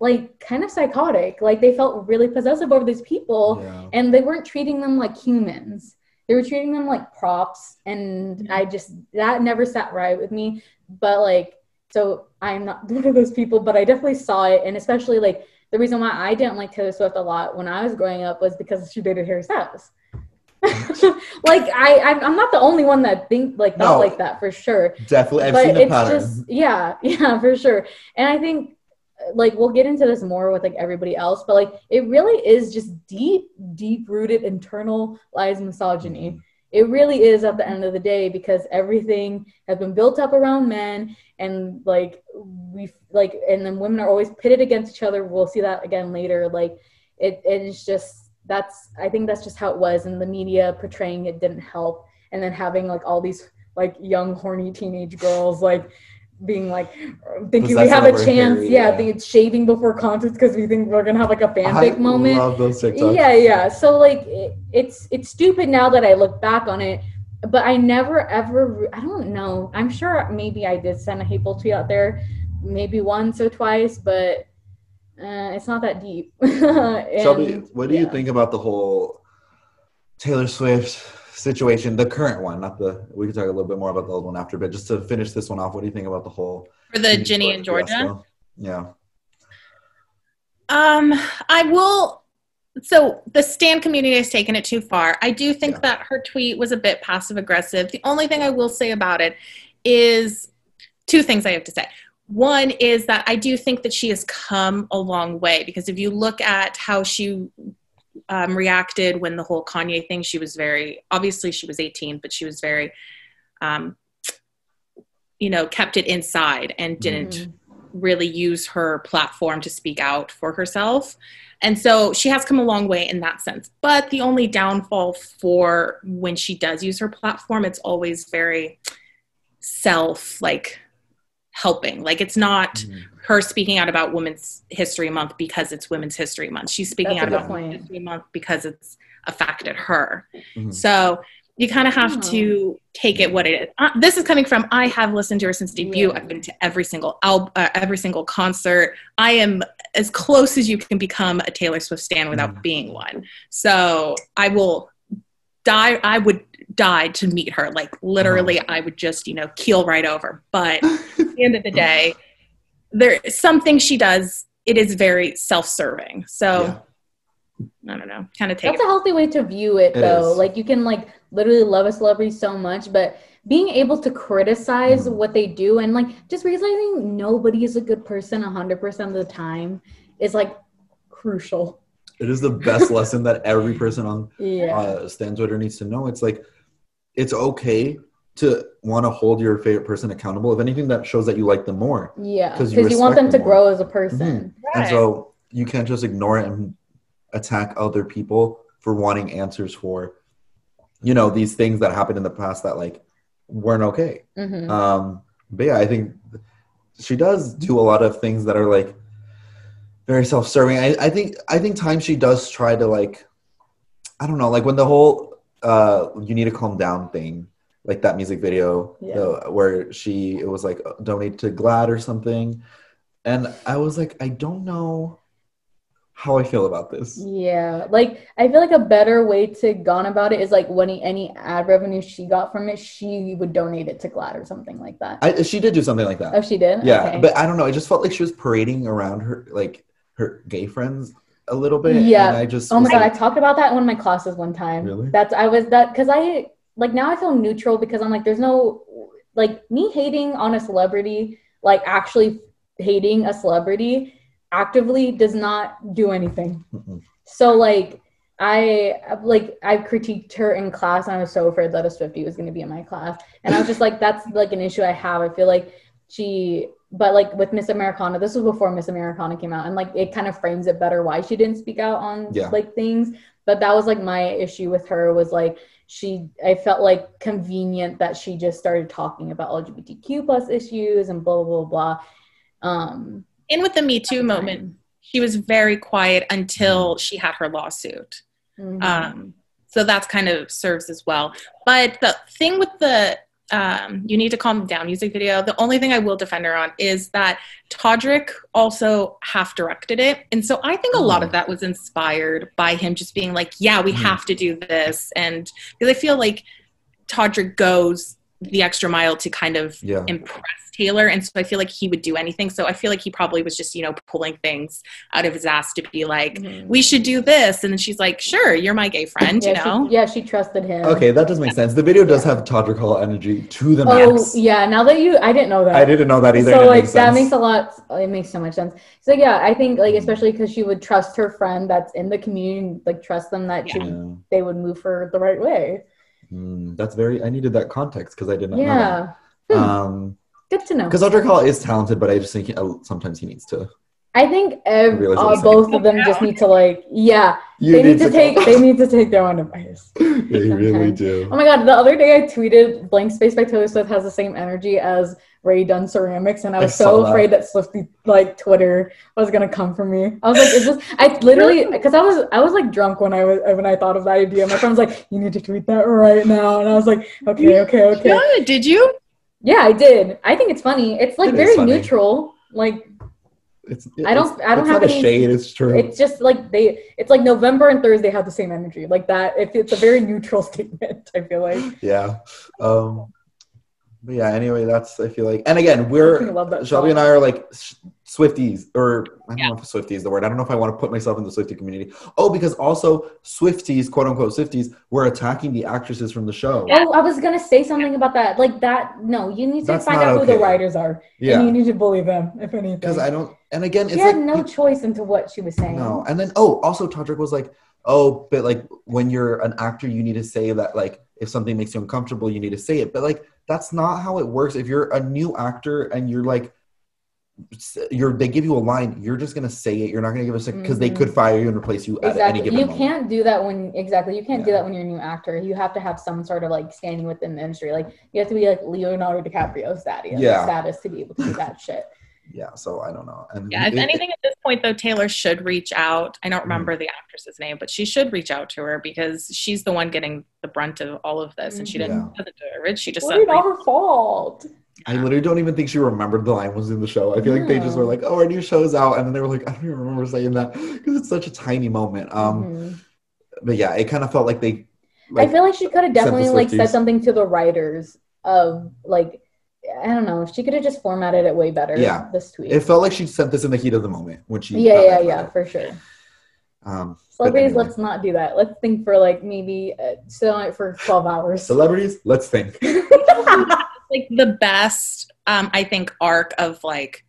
like kind of psychotic. Like they felt really possessive over these people and they weren't treating them like humans. They were treating them like props and that never sat right with me. But like, so I'm not one of those people, but I definitely saw it. And especially like the reason why I didn't like Taylor Swift a lot when I was growing up was because she dated Harry Styles. Like I'm not the only one that like that for sure. Definitely. I've seen the pattern. Just, yeah, for sure. And I think like we'll get into this more with like everybody else, but like it really is just deep rooted internalized misogyny. It really is at the end of the day, because everything has been built up around men and like and then women are always pitted against each other. We'll see that again later. Like it's just I think that's just how it was, and the media portraying it didn't help. And then having like all these like young horny teenage girls like being like thinking we have a chance, Harry, I think it's shaving before concerts because we think we're gonna have like a fanfic moment. I love those TikToks. So like it's stupid now that I look back on it, but I never ever I don't know. I'm sure maybe I did send a hateful tweet out there, maybe once or twice, but it's not that deep. Shelby, what do you think about the whole Taylor Swift situation, the current one, we can talk a little bit more about the old one after, but just to finish this one off, what do you think about the whole for the Ginny and Georgia? Yeah. I will. So the stan community has taken it too far. I do think that her tweet was a bit passive aggressive. The only thing I will say about it is two things I have to say. One is that I do think that she has come a long way, because if you look at how she reacted when the whole Kanye thing, she was very, obviously she was 18, but she was very, kept it inside and didn't really use her platform to speak out for herself. And so she has come a long way in that sense. But the only downfall for when she does use her platform, it's always very helping. Like it's not her speaking out about Women's History Month because it's Women's History Month. She's speaking out about Women's History Month because it's affected her. Mm-hmm. So you kind of have to take it what it is. This is coming from, I have listened to her since debut. Yeah. I've been to every single concert. I am as close as you can become a Taylor Swift stan without being one. So I will die. I would die to meet her. Like literally, I would just, you know, keel right over. But at the end of the day, there is something she does. It is very self-serving. So I don't know. Kind of take that's a healthy way to view it, though. It is. Like you can like literally love a celebrity so much, but being able to criticize what they do and like just realizing nobody is a good person 100% of the time is like crucial. It is the best lesson that every person on Stan Twitter needs to know. It's like, it's okay to want to hold your favorite person accountable. If anything, that shows that you like them more. Yeah, because you want them to grow as a person. Mm-hmm. Right. And so you can't just ignore it and attack other people for wanting answers for, you know, these things that happened in the past that like weren't okay. Mm-hmm. But yeah, I think she does do a lot of things that are like very self-serving. I think times she does try to like, I don't know, like when the whole you need to calm down thing, like that music video where it was like donate to GLAAD or something. And I was like, I don't know how I feel about this. Yeah, like I feel like a better way to gone about it is like when any ad revenue she got from it, she would donate it to GLAAD or something like that. She did do something like that. Oh, she did? Yeah, okay. But I don't know. It just felt like she was parading around her gay friends a little bit. Yeah. And I just God, I talked about that in one of my classes one time. Really? Because I like now I feel neutral because I'm like there's no like me hating on a celebrity, like actually hating a celebrity actively does not do anything. Mm-mm. So like I critiqued her in class and I was so afraid that a Swiftie was going to be in my class and I was just like that's like an issue I have. I feel like with Miss Americana, this was before Miss Americana came out and like it kind of frames it better why she didn't speak out on like things, but that was like my issue with her was like I felt like convenient that she just started talking about LGBTQ plus issues and blah blah blah blah. And with the Me Too moment, she was very quiet until she had her lawsuit. Mm-hmm. So that's kind of serves as well. But the thing with the You Need to Calm Down music video, the only thing I will defend her on is that Todrick also half-directed it. And so I think a lot of that was inspired by him just being like, yeah, we have to do this. And because I feel like Todrick goes the extra mile to kind of impress Taylor, and so I feel like he would do anything. So I feel like he probably was just, you know, pulling things out of his ass to be like, we should do this, and then she's like, sure, you're my gay friend, you know. She trusted him. Okay, that does make sense. The video does have Todrick Hall energy to the max. Now that I didn't know that. I didn't know that either. So like that makes it makes so much sense. So yeah, I think like especially because she would trust her friend that's in the community, like trust them that they would move her the right way. That's very. I needed that context because I did not know that. Good to know. Because Todrick Hall is talented, but I just think sometimes he needs to. I think both of them just need to like. Yeah, they need to take their own advice. They really do. Oh my god! The other day I tweeted "Blank Space" by Taylor Swift has the same energy as Ray Dunn ceramics, and I was so afraid that Swiftie like Twitter was gonna come for me. I was like, "Is this?" I literally because I was like drunk when I thought of that idea. My friend was like, "You need to tweet that right now," and I was like, "Okay." Yeah, did you? Yeah, I did. I think it's funny. It's like very neutral. Like, it's not a shade. It's true. It's just like it's like November and Thursday have the same energy. Like that. It's a very neutral statement. I feel like. Yeah. But yeah, anyway, that's, I feel like, and again, Shelby and I are like Swifties, or I don't know if Swiftie is the word. I don't know if I want to put myself in the Swiftie community. Oh, because also Swifties, quote unquote Swifties, were attacking the actresses from the show. Oh, I was going to say something about that. Like that, no, you need to find out who the writers are. Yeah. And you need to bully them, if anything. Because I don't, and again, she had no choice into what she was saying. No, and then, also Todrick was like, oh, but like when you're an actor, you need to say that like, if something makes you uncomfortable, you need to say it. But like, that's not how it works. If you're a new actor and you're like, they give you a line, you're just going to say it. You're not going to give a second because they could fire you and replace you at any given moment. You can't do that when you're a new actor. You have to have some sort of like standing within the industry. Like you have to be like Leonardo DiCaprio status to be able to do that shit. Yeah, so I don't know. And if anything at this point, though, Taylor should reach out. I don't remember the actress's name, but she should reach out to her because she's the one getting the brunt of all of this, and she doesn't do it. She just said, not her fault. I literally don't even think she remembered the line was in the show. I feel like they just were like, oh, our new show's out, and then they were like, I don't even remember saying that because it's such a tiny moment. But yeah, it kind of felt like they Like, I feel like she could have definitely like said something to the writers of like, I don't know. She could have just formatted it way better. Yeah. This tweet. It felt like she sent this in the heat of the moment when she. Yeah, for sure. Celebrities, anyway. Let's not do that. Let's think for like maybe sit on it for 12 hours. Celebrities, let's think. Like the best, I think, arc of like,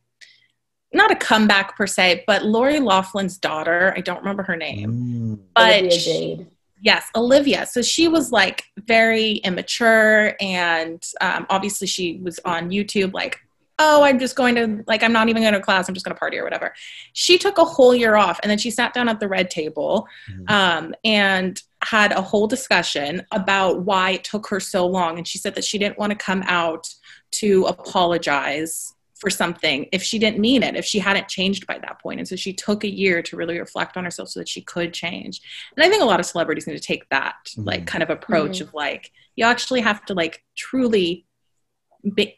not a comeback per se, but Lori Loughlin's daughter. I don't remember her name. But Olivia Jade. Yes, Olivia. So she was like very immature, and obviously she was on YouTube like, oh, I'm just going to, like, I'm not even going to class. I'm just going to party or whatever. She took a whole year off, and then she sat down at the red table and had a whole discussion about why it took her so long. And she said that she didn't want to come out to apologize for something if she didn't mean it, if she hadn't changed by that point. And so she took a year to really reflect on herself so that she could change. And I think a lot of celebrities need to take that like kind of approach of like, you actually have to like truly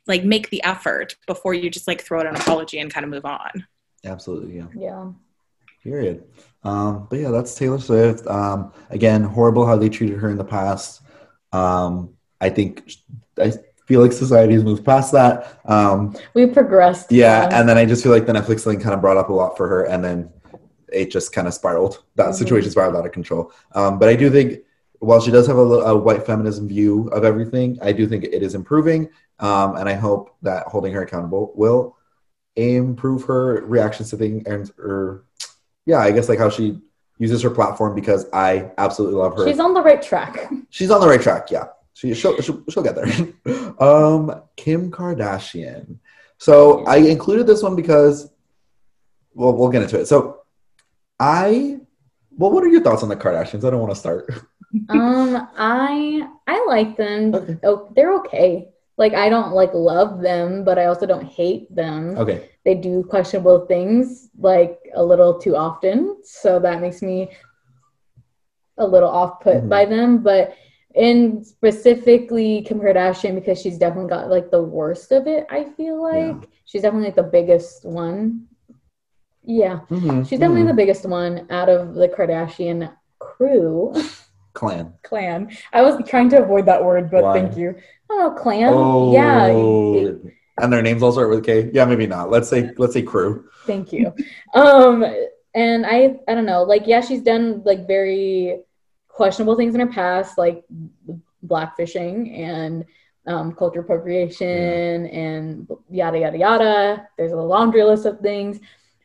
like make the effort before you just like throw out an apology and kind of move on. Absolutely. Yeah. Period. But yeah, that's Taylor Swift. Again, horrible how they treated her in the past. I feel like society has moved past that. We've progressed. Yeah, and then I just feel like the Netflix thing kind of brought up a lot for her, and then it just kind of spiraled. That situation spiraled out of control. But I do think, while she does have a white feminism view of everything, I do think it is improving, and I hope that holding her accountable will improve her reactions to things, and I guess like how she uses her platform, because I absolutely love her. She's on the right track. Yeah. She'll get there. Kim Kardashian. So I included this one because, well, we'll get into it. So what are your thoughts on the Kardashians? I don't want to start. I like them. Okay. Oh, they're okay. Like, I don't like love them, but I also don't hate them. Okay. They do questionable things like a little too often. So that makes me a little off put by them, but and specifically Kim Kardashian, because she's definitely got like the worst of it. I feel like she's definitely like the biggest one. Yeah, she's definitely the biggest one out of the Kardashian crew. Clan. I was trying to avoid that word, but why? Thank you. Oh, clan. Oh. Yeah. And their names all start with K. Yeah, maybe not. Let's say crew. Thank you. And I don't know. Like, yeah, she's done like very questionable things in her past, like blackfishing and culture appropriation and yada, yada, yada. There's a laundry list of things.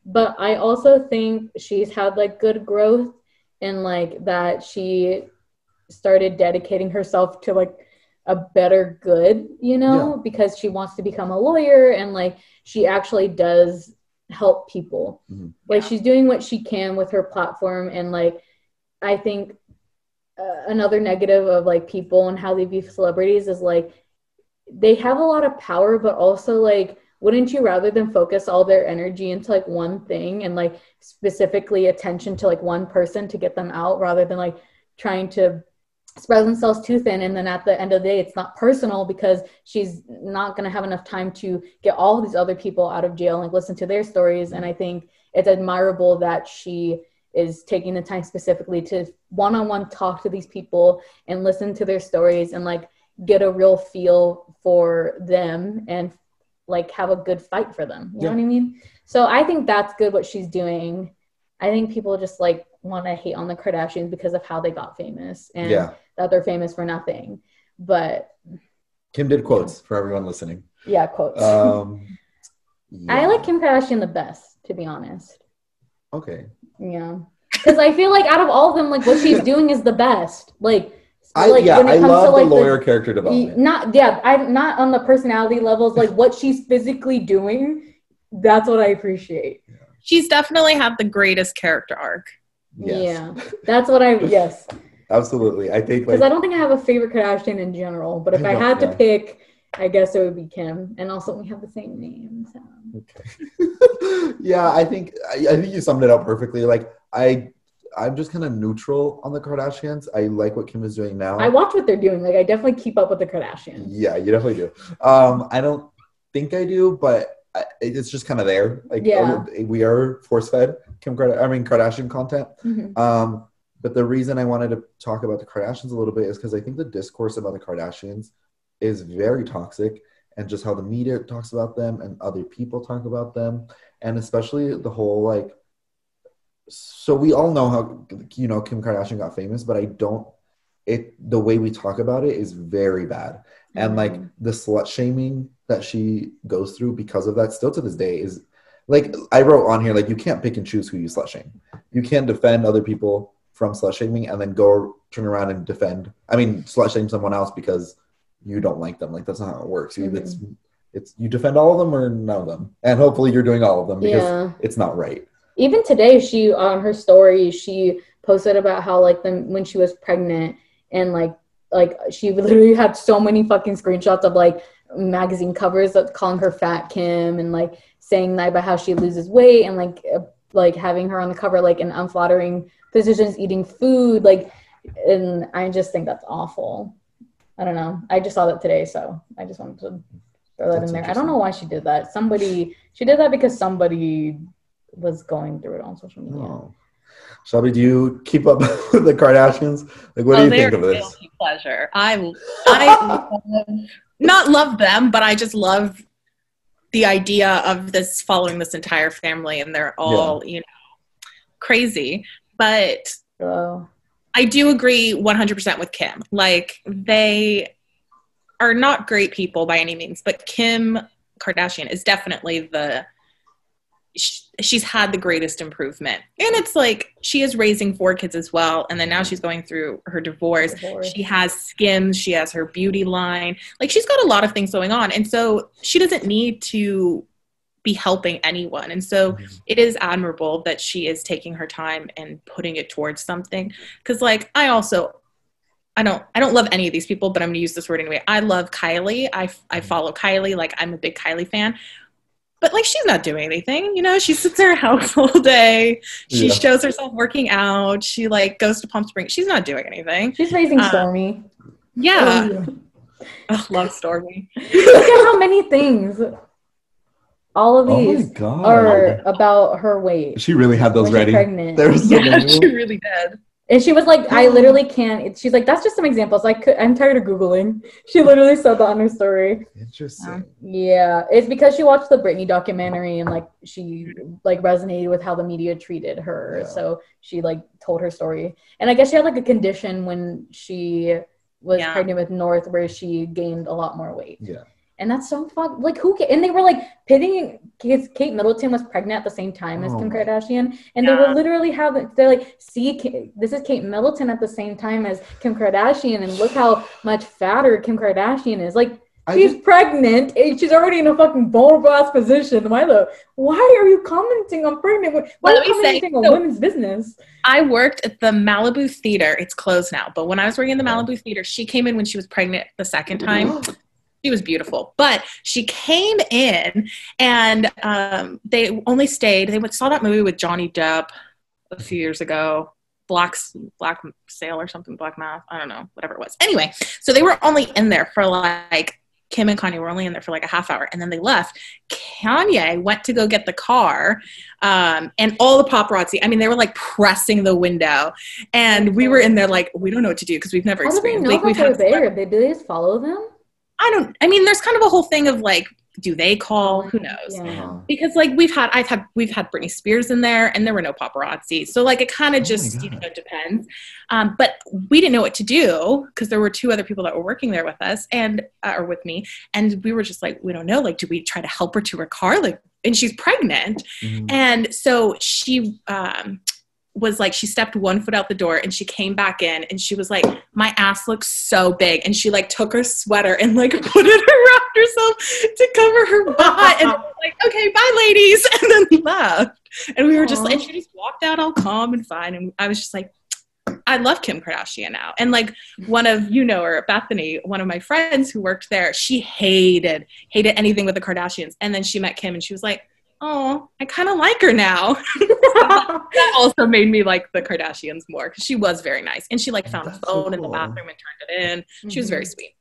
But I also think she's had like good growth, and like that she started dedicating herself to like a better good, you know, because she wants to become a lawyer, and like she actually does help people. Like she's doing what she can with her platform, and like I think another negative of like people and how they view celebrities is like they have a lot of power, but also like, wouldn't you rather them focus all their energy into like one thing and like specifically attention to like one person to get them out, rather than like trying to spread themselves too thin? And then at the end of the day, it's not personal, because she's not going to have enough time to get all these other people out of jail and like listen to their stories. And I think it's admirable that she is taking the time specifically to one-on-one talk to these people and listen to their stories and like get a real feel for them and like have a good fight for them. You know what I mean? So I think that's good what she's doing. I think people just like want to hate on the Kardashians because of how they got famous, and that they're famous for nothing. But Kim did quotes for everyone listening. Yeah, quotes. I like Kim Kardashian the best, to be honest. Okay. Yeah. Because I feel like out of all of them, like what she's doing is the best. Like, I love to, like, the lawyer character development. I'm not on the personality levels. Like what she's physically doing, that's what I appreciate. Yeah. She's definitely had the greatest character arc. Yes. Yeah, that's what yes. Absolutely. I think, because I don't think I have a favorite Kardashian in general, but if I had to pick, I guess it would be Kim. And also we have the same name. So. Okay. Yeah, I think you summed it up perfectly. Like I'm just kind of neutral on the Kardashians. I like what Kim is doing now. I watch what they're doing. Like, I definitely keep up with the Kardashians. Yeah, you definitely do. I don't think I do, but it's just kind of there. Like, we are force-fed Kardashian content. But the reason I wanted to talk about the Kardashians a little bit is because I think the discourse about the Kardashians is very toxic, and just how the media talks about them and other people talk about them. And especially the whole, like, so we all know how, you know, Kim Kardashian got famous, but I don't, the way we talk about it is very bad. And like the slut shaming that she goes through because of that still to this day is, like, I wrote on here, like, you can't pick and choose who you slut shame. You can't defend other people from slut shaming and then go turn around and slut shame someone else because you don't like them. Like, that's not how it works. Mm-hmm. It's you defend all of them or none of them. And hopefully you're doing all of them because it's not right. Even today, she, on her story, she posted about how, like, when she was pregnant and, like she literally had so many fucking screenshots of, like, magazine covers that calling her Fat Kim and, like, saying that about how she loses weight and, like having her on the cover, like, in unflattering positions, eating food, like, and I just think that's awful. I don't know. I just saw that today, so I just wanted to throw that in there. I don't know why she did that. She did that because somebody was going through it on social media. Oh. Shelby, do you keep up with the Kardashians? Like, what do you think of this? They're guilty pleasure. I not love them, but I just love the idea of this, following this entire family, and they're all, you know, crazy. But I do agree 100% with Kim. Like, they are not great people by any means, but Kim Kardashian is definitely she's had the greatest improvement. And it's like, she is raising 4 kids as well. And then now she's going through her divorce. She has Skims. She has her beauty line. Like, she's got a lot of things going on. And so she doesn't need to be helping anyone. And so it is admirable that she is taking her time and putting it towards something. Cause, like, I don't love any of these people, but I'm going to use this word anyway. I love Kylie. I follow Kylie. Like, I'm a big Kylie fan. But, like, she's not doing anything, you know? She sits in her house all day. She shows herself working out. She, like, goes to Palm Springs. She's not doing anything. She's raising Stormy. Yeah. I love Stormy. Look at how many things. All of these are about her weight. She really had those ready. There was she really did. And she was like, I literally can't. She's like, that's just some examples. I'm tired of Googling. She literally said that on her story. Interesting. Yeah. It's because she watched the Britney documentary and, like, she, like, resonated with how the media treated her. Yeah. So she, like, told her story. And I guess she had, like, a condition when she was pregnant with North where she gained a lot more weight. Yeah. And that's so fucked. Like, and they were, like, pitting, because Kate Middleton was pregnant at the same time as Kim Kardashian. And they were literally they're like, see, this is Kate Middleton at the same time as Kim Kardashian. And look how much fatter Kim Kardashian is. Like, she's pregnant. And she's already in a fucking vulnerable ass position. Why are you commenting on pregnant? Why are you commenting on women's business? I worked at the Malibu Theater. It's closed now. But when I was working in the Malibu Theater, she came in when she was pregnant the second time. She was beautiful, but she came in and they saw that movie with Johnny Depp a few years ago, Black Sail or something, Black Mass, I don't know, whatever it was. Anyway, so they were only in there for like, Kim and Kanye were only in there for like a half hour and then they left. Kanye went to go get the car and all the paparazzi, they were like pressing the window and we were in there like, we don't know what to do because we've never experienced. How do they know that they're there? Did they just follow them? There's kind of a whole thing of like, do they call? Who knows? Yeah. Because like we've had Britney Spears in there and there were no paparazzi. So like, it kind of just, depends. But we didn't know what to do because there were 2 other people that were working there with us and, or with me. And we were just like, we don't know. Like, do we try to help her to her car? Like, and she's pregnant. Mm-hmm. And so she, was like, she stepped one foot out the door and she came back in and she was like, my ass looks so big. And she like took her sweater and like put it around herself to cover her butt and like, okay, bye ladies. And then left. And we were just like, she just walked out all calm and fine. And I was just like, I love Kim Kardashian now. And like one of, you know, or Bethany, one of my friends who worked there, she hated anything with the Kardashians. And then she met Kim and she was like, oh, I kind of like her now. That also made me like the Kardashians more because she was very nice. And she like found a phone in the bathroom and turned it in. Mm-hmm. She was very sweet.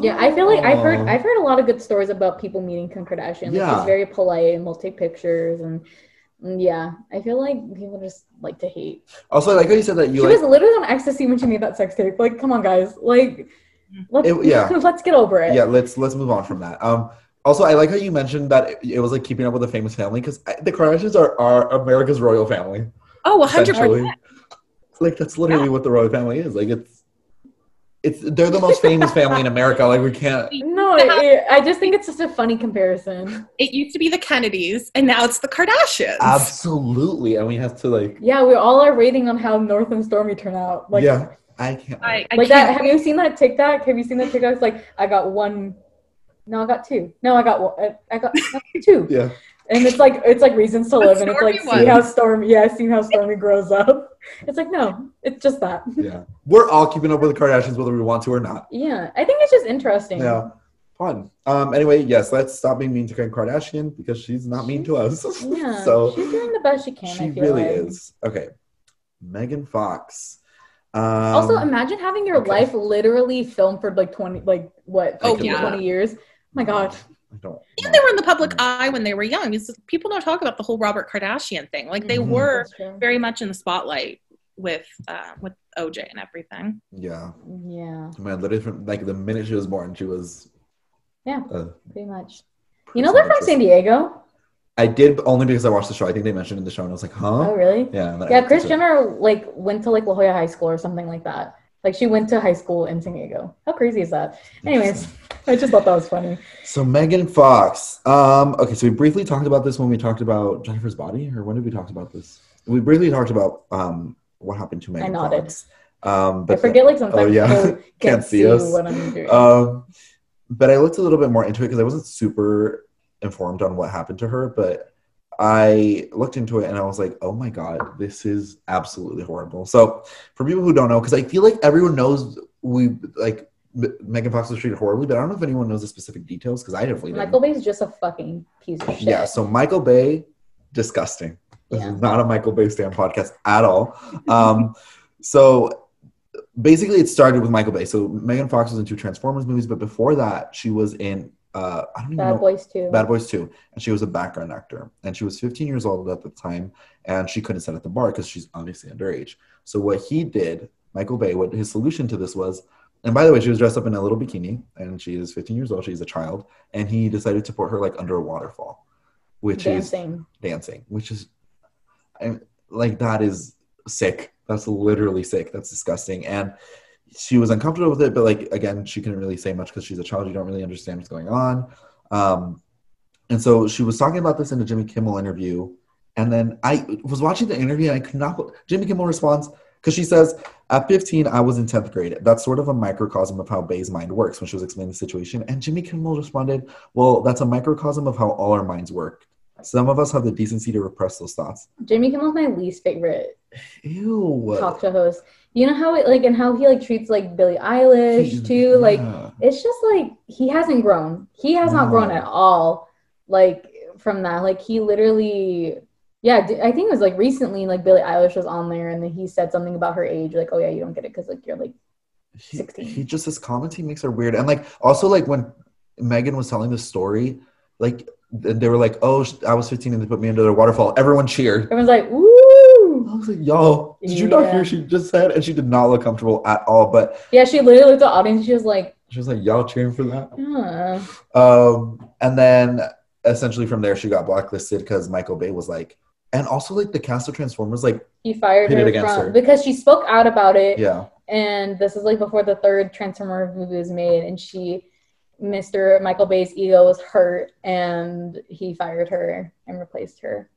Yeah, I feel like I've heard a lot of good stories about people meeting Kim Kardashian. Like, she's very polite and will take pictures and Yeah, I feel like people just like to hate. Also, like how you said that she was literally on ecstasy when she made that sex tape. Like, come on, guys. Like, let's get over it. Yeah, let's move on from that. Also, I like how you mentioned that it was like keeping up with a famous family, because the Kardashians are America's royal family. Oh, 100%. Like, that's literally what the royal family is. Like, it's they're the most famous family in America. Like, we can't. No, I just think it's just a funny comparison. It used to be the Kennedys, and now it's the Kardashians. Absolutely, and we have to like. Yeah, we all are waiting on how North and Stormy turn out. Like, yeah, I can't. I can't. Have you seen that TikTok? Have you seen that TikTok? It's like I got one. No, I got two. No, I got one. I got two. Yeah. And it's like reasons to live, and it's like see how Stormy grows up. It's like, no, it's just that. Yeah, we're all keeping up with the Kardashians whether we want to or not. Yeah, I think it's just interesting. Yeah, fun. Anyway, yes, let's stop being mean to Kim Kardashian because she's not mean to us. Yeah. So she's doing the best she can. She really is. Okay, Megan Fox. Also, imagine having your life literally filmed for like 20 years. Oh my God. And they were in the public eye when they were young. Because people don't talk about the whole Robert Kardashian thing. Like, they were very much in the spotlight with OJ and everything. Yeah. Yeah. Man, literally from like the minute she was born, she was. Yeah. Pretty much. You know, they're from San Diego. I did, only because I watched the show. I think they mentioned in the show, and I was like, huh? Oh, really? Yeah. Yeah. Kris Jenner like went to like La Jolla High School or something like that. Like, she went to high school in San Diego. How crazy is that? Anyways, I just thought that was funny. So, Megan Fox. Okay, so we briefly talked about this when we talked about Jennifer's Body. Or when did we talk about this? We briefly talked about what happened to Megan Fox. I nodded. But I forget, like, sometimes people can't see us. What I'm doing. But I looked a little bit more into it because I wasn't super informed on what happened to her. But I looked into it and I was like, oh my God, this is absolutely horrible. So for people who don't know, because I feel like everyone knows Megan Fox was treated horribly, but I don't know if anyone knows the specific details because I definitely didn't. Michael Bay's just a fucking piece of shit. Yeah, so Michael Bay, disgusting. This is not a Michael Bay Stan podcast at all. So basically it started with Michael Bay. So Megan Fox was in 2 Transformers movies, but before that she was in Bad Boys 2. And she was a background actor. And she was 15 years old at the time. And she couldn't sit at the bar because she's obviously underage. So what he did, Michael Bay, what his solution to this was, and by the way, she was dressed up in a little bikini. And she is 15 years old. She's a child. And he decided to put her like under a waterfall. Dancing. Which is, that is sick. That's literally sick. That's disgusting. And she was uncomfortable with it, but like, again, she couldn't really say much because she's a child. You don't really understand what's going on. And so she was talking about this in a Jimmy Kimmel interview. And then I was watching the interview and I could not, Jimmy Kimmel responds, because she says, at 15, I was in 10th grade. That's sort of a microcosm of how Bay's mind works when she was explaining the situation. And Jimmy Kimmel responded, well, that's a microcosm of how all our minds work. Some of us have the decency to repress those thoughts. Jimmy Kimmel's my least favorite talk show host. You know how he treats like Billie Eilish too. Like, it's just like he hasn't grown. He has not grown at all. Like, from that, like he literally, I think it was like recently, like Billie Eilish was on there, and then he said something about her age. Like, oh yeah, you don't get it because like you're like 16. He just, his comments he makes are weird, and like also like when Megan was telling the story, like. They were like, oh, I was 15 and they put me into the waterfall. Everyone cheered. Everyone's like, ooh. I was like, yo, did you not hear what she just said? And she did not look comfortable at all. But yeah, she literally looked at the audience. She was like, y'all cheering for that? Yeah. And then essentially from there, she got blacklisted because Michael Bay was like, and also like the cast of Transformers, like he fired her against her because she spoke out about it. Yeah. And this is like before the 3rd Transformers movie was made, and she. Mr. Michael Bay's ego was hurt, and he fired her and replaced her.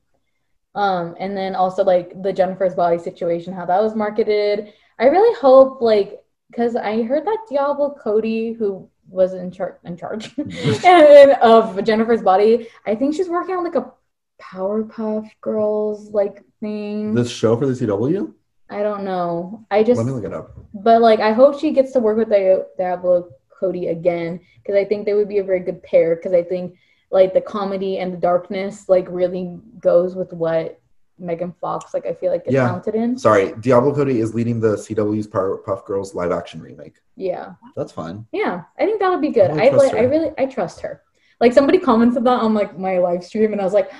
And then also like the Jennifer's Body situation, how that was marketed. I really hope, like, because I heard that Diablo Cody, who was in charge of Jennifer's Body, I think she's working on like a Powerpuff Girls like thing. This show for the CW? I don't know. Let me look it up. But like, I hope she gets to work with Diablo Cody again, because I think they would be a very good pair, because I think like the comedy and the darkness like really goes with what Megan Fox like I feel like is talented in. Sorry, Diablo Cody is leading the CW's Powerpuff Girls live action remake. Yeah, that's fun. Yeah, I think that would be good. I trust her. Like somebody commented that on like my live stream, and I was like,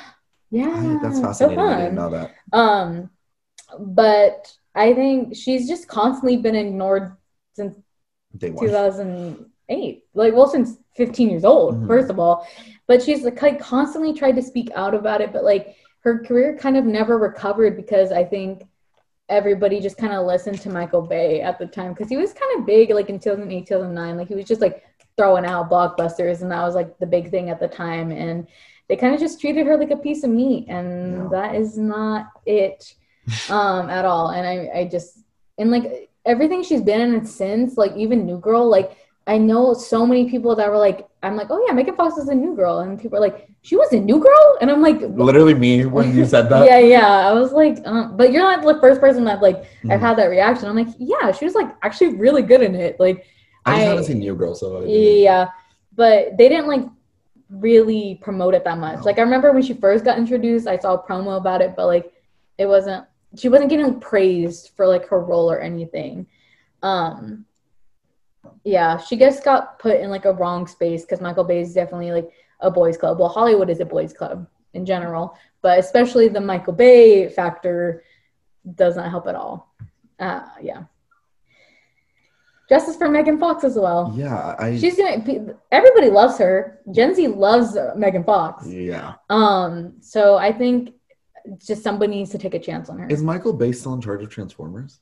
Yeah. That's fascinating. So I didn't know that. But I think she's just constantly been ignored since 2008. Like, well, since 15 years old, mm-hmm. first of all. But she's like constantly tried to speak out about it. But like her career kind of never recovered because I think everybody just kind of listened to Michael Bay at the time. Because he was kind of big like in 2008, 2009. Like he was just like throwing out blockbusters. And that was like the big thing at the time. And they kind of just treated her like a piece of meat. And that is not it. At all. And I just, and like everything she's been in since, like even New Girl, like I know so many people that were like, I'm like, oh yeah, Megan Fox is a New Girl, and people are like, she was a New Girl, and I'm like, what? Literally me when you said that. I was like, but you're not the first person that like I've had that reaction. I'm like, yeah, she was like actually really good in it. Like I just haven't seen New Girl, so but they didn't like really promote it that much. Like I remember when she first got introduced, I saw a promo about it, but like it wasn't. She wasn't getting praised for like her role or anything. She just got put in like a wrong space because Michael Bay is definitely like a boys club. Well, Hollywood is a boys club in general, but especially the Michael Bay factor does not help at all. Justice for Megan Fox as well. Yeah, she's doing. Everybody loves her. Gen Z loves Megan Fox. Yeah. So I think just somebody needs to take a chance on her. Is Michael Bay still in charge of Transformers?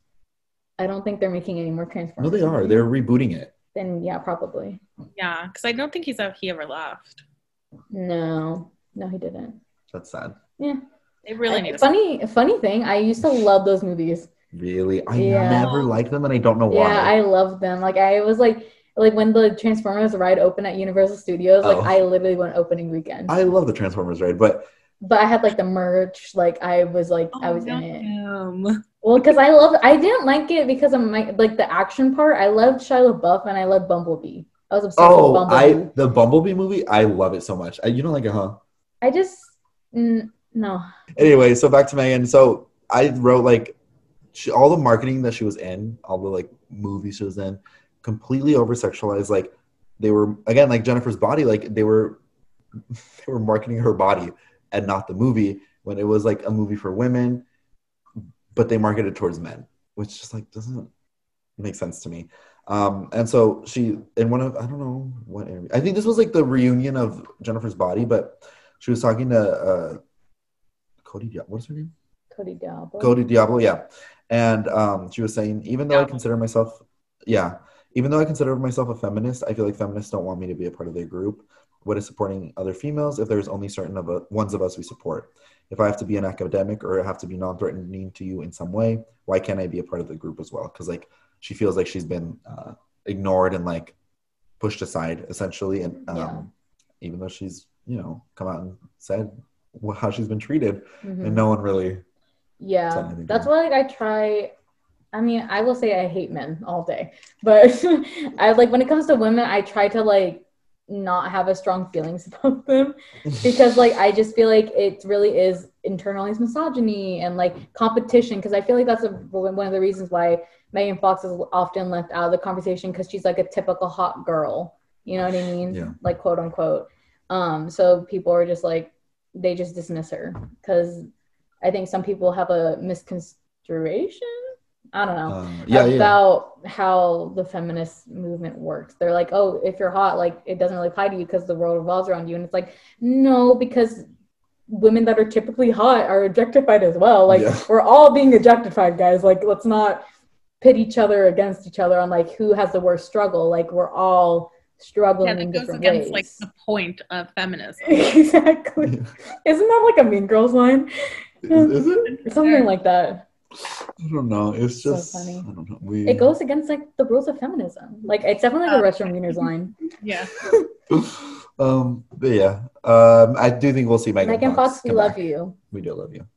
I don't think they're making any more Transformers. No, they are. They're rebooting it. Then, yeah, probably. Yeah, because I don't think he ever left. No, he didn't. That's sad. Yeah. They really need funny thing, I used to love those movies. Really? I never liked them, and I don't know why. Yeah, I loved them. Like, I was like when the Transformers ride opened at Universal Studios, like, I literally went opening weekend. I love the Transformers ride, But I had, like, the merch. Like, I was, like, I was in it. Well, because I didn't like it because of, the action part. I loved Shia LaBeouf, and I loved Bumblebee. I was obsessed with Bumblebee. The Bumblebee movie, I love it so much. You don't like it, huh? I just, no. Anyway, so back to Megan. So I wrote, like, all the marketing that she was in, all the, like, movies she was in, completely over-sexualized. Like, they were, again, like, Jennifer's Body, like, they were marketing her body. And not the movie, when it was like a movie for women, but they marketed towards men, which just like doesn't make sense to me. And so she, in one of, I don't know what interview, I think this was like the reunion of Jennifer's Body, but she was talking to Cody Diablo. What's her name? Cody Diablo. Cody Diablo, yeah. And she was saying, even though I consider myself a feminist, I feel like feminists don't want me to be a part of their group. What is supporting other females if there's only certain ones of us we support? If I have to be an academic or I have to be non-threatening to you in some way, why can't I be a part of the group as well? Because, like, she feels like she's been ignored and, like, pushed aside, essentially. And even though she's, come out and said how she's been treated. Mm-hmm. And no one really said anything. That's why, like, I will say I hate men all day. But, when it comes to women, I try to, like, not have a strong feelings about them because I just feel like it really is internalized misogyny and like competition, because I feel like that's one of the reasons why Megan Fox is often left out of the conversation, because she's like a typical hot girl, you know what I mean? Yeah. Like, quote unquote. So people are just like, they just dismiss her, because I think some people have a misconstruction, I don't know, about how the feminist movement works. They're like, oh, if you're hot, like, it doesn't really apply to you because the world revolves around you. And it's like, no, because women that are typically hot are objectified as well. Like, we're all being objectified, guys. Like, let's not pit each other against each other on, like, who has the worst struggle. Like, we're all struggling in different ways. Yeah, that goes against, like, the point of feminism. Exactly. Isn't that, like, a Mean Girls line? Is it? Something like that. I don't know. It's just so funny. I don't know. It goes against like the rules of feminism. Like, it's definitely the Russian Wieners line. Yeah. But yeah. I do think we'll see Megan Fox. We love you. We do love you.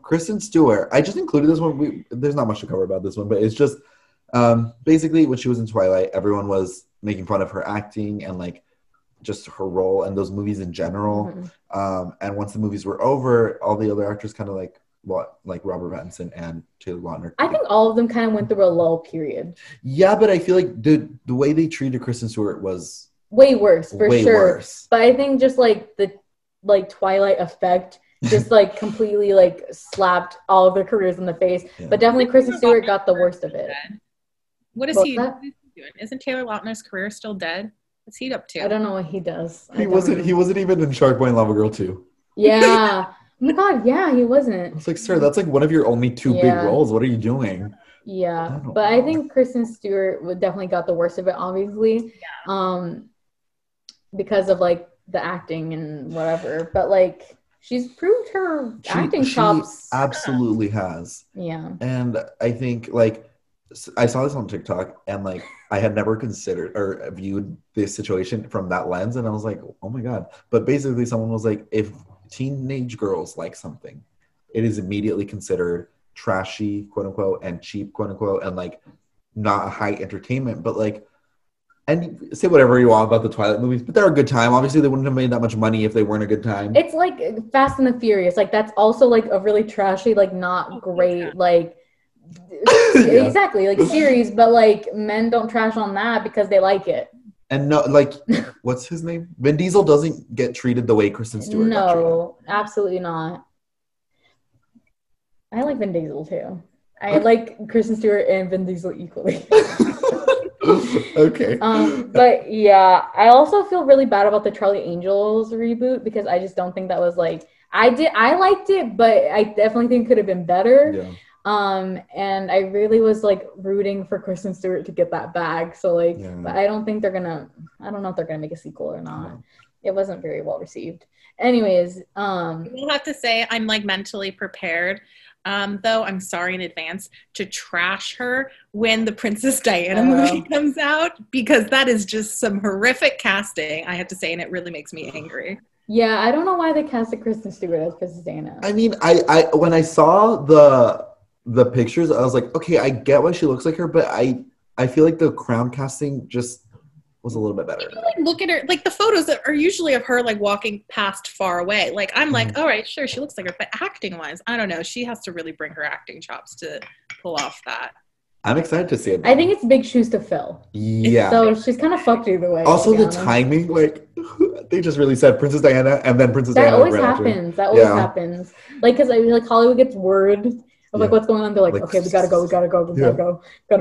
Kristen Stewart. I just included this one. There's not much to cover about this one, but it's just basically when she was in Twilight, everyone was making fun of her acting and like just her role and those movies in general. Mm-hmm. And once the movies were over, all the other actors kind of like Robert Pattinson and Taylor Lautner. I think all of them kind of went through a lull period. Yeah, but I feel like the way they treated Kristen Stewart was way worse. But I think just like the like Twilight effect just like completely like slapped all of their careers in the face. Yeah. But definitely Kristen Stewart got the worst of it. What is he doing? Isn't Taylor Lautner's career still dead? What's he up to? I don't know what he does. He wasn't even in Shark Boy and Lava Girl 2. Yeah. Oh my God, yeah, he wasn't. It's like, sir, that's like one of your only two big roles. What are you doing? Yeah, but I think Kristen Stewart definitely got the worst of it, obviously, because of like the acting and whatever. But like, she's proved her acting chops. Absolutely has. Yeah, and I think like I saw this on TikTok, and like I had never considered or viewed this situation from that lens, and I was like, oh my God. But basically, someone was like, if teenage girls like something, it is immediately considered trashy, quote unquote, and cheap, quote unquote, and like not high entertainment. But like, and say whatever you want about the Twilight movies, but they're a good time. Obviously, they wouldn't have made that much money if they weren't a good time. It's like Fast and the Furious. Like, that's also like a really trashy, like not great, like exactly like series. But like, men don't trash on that because they like it. And no, like, what's his name? Vin Diesel doesn't get treated the way Kristen Stewart got treated. No, absolutely not. I like Vin Diesel too. I like Kristen Stewart and Vin Diesel equally. Okay. But yeah, I also feel really bad about the Charlie Angels reboot because I just don't think that was like I liked it, but I definitely think it could have been better. Yeah. And I really was like rooting for Kristen Stewart to get that bag. So like, but I don't think I don't know if they're gonna make a sequel or not. No. It wasn't very well received. Anyways, we'll have to say I'm like mentally prepared. Though I'm sorry in advance to trash her when the Princess Diana movie comes out, because that is just some horrific casting, I have to say, and it really makes me angry. Yeah, I don't know why they casted Kristen Stewart as Princess Diana. I mean, I when I saw the pictures, I was like, okay, I get why she looks like her, but I feel like the Crown casting just was a little bit better. You, like, look at her, like the photos that are usually of her like walking past far away. Like I'm like, all right, sure, she looks like her, but acting wise, I don't know. She has to really bring her acting chops to pull off that. I'm excited to see it. I think it's big shoes to fill. Yeah. So she's kind of fucked either way. Also the timing, like they just really said Princess Diana and then Princess Diana. That always happens. Like, because I mean, like Hollywood gets word of like what's going on. They're like okay, we gotta go. Gotta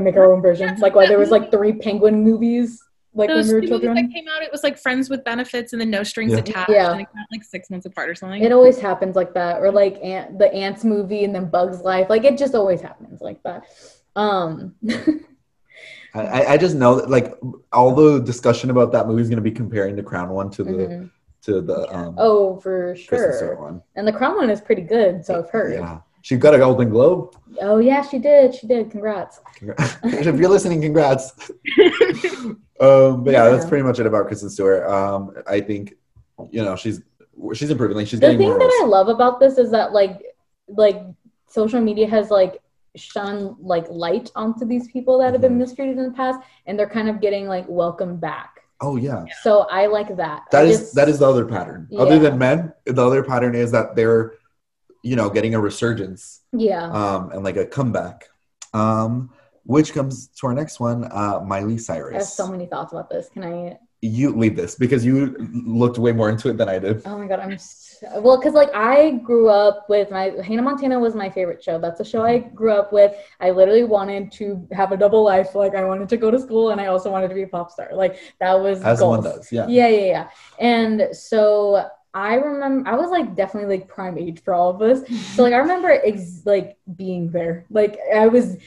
make our own version. Like why there was like 3 Penguin movies. Like those when we were children that came out, it was like Friends with Benefits and then No Strings Attached. Yeah. And it got like 6 months apart or something. It always happens like that, or like the Ants movie and then Bug's Life. Like it just always happens like that. I just know that like all the discussion about that movie is going to be comparing the Crown one to the for sure one. And the Crown one is pretty good, so I've heard. Yeah. She got a Golden Globe. Oh yeah, she did. She did. Congrats. If you're listening, congrats. But yeah, that's pretty much it about Kristen Stewart. I think, you know, she's improving. Like she's getting more roles. The thing that I love about this is that like social media has like shone like light onto these people that have been mistreated in the past, and they're kind of getting like welcomed back. Oh yeah. So I like that. That is the other pattern. Yeah. Other than men, the other pattern is that they're, you know, getting a resurgence. Yeah. And like a comeback. Which comes to our next one, Miley Cyrus. I have so many thoughts about this. Can I? You lead this because you looked way more into it than I did. Oh my God. Well, because like I grew up with Hannah Montana was my favorite show. That's a show I grew up with. I literally wanted to have a double life. Like I wanted to go to school and I also wanted to be a pop star. Like that was as goals. One does. Yeah. Yeah. And so I remember I was like definitely like prime age for all of us, so like I remember like being there, like I was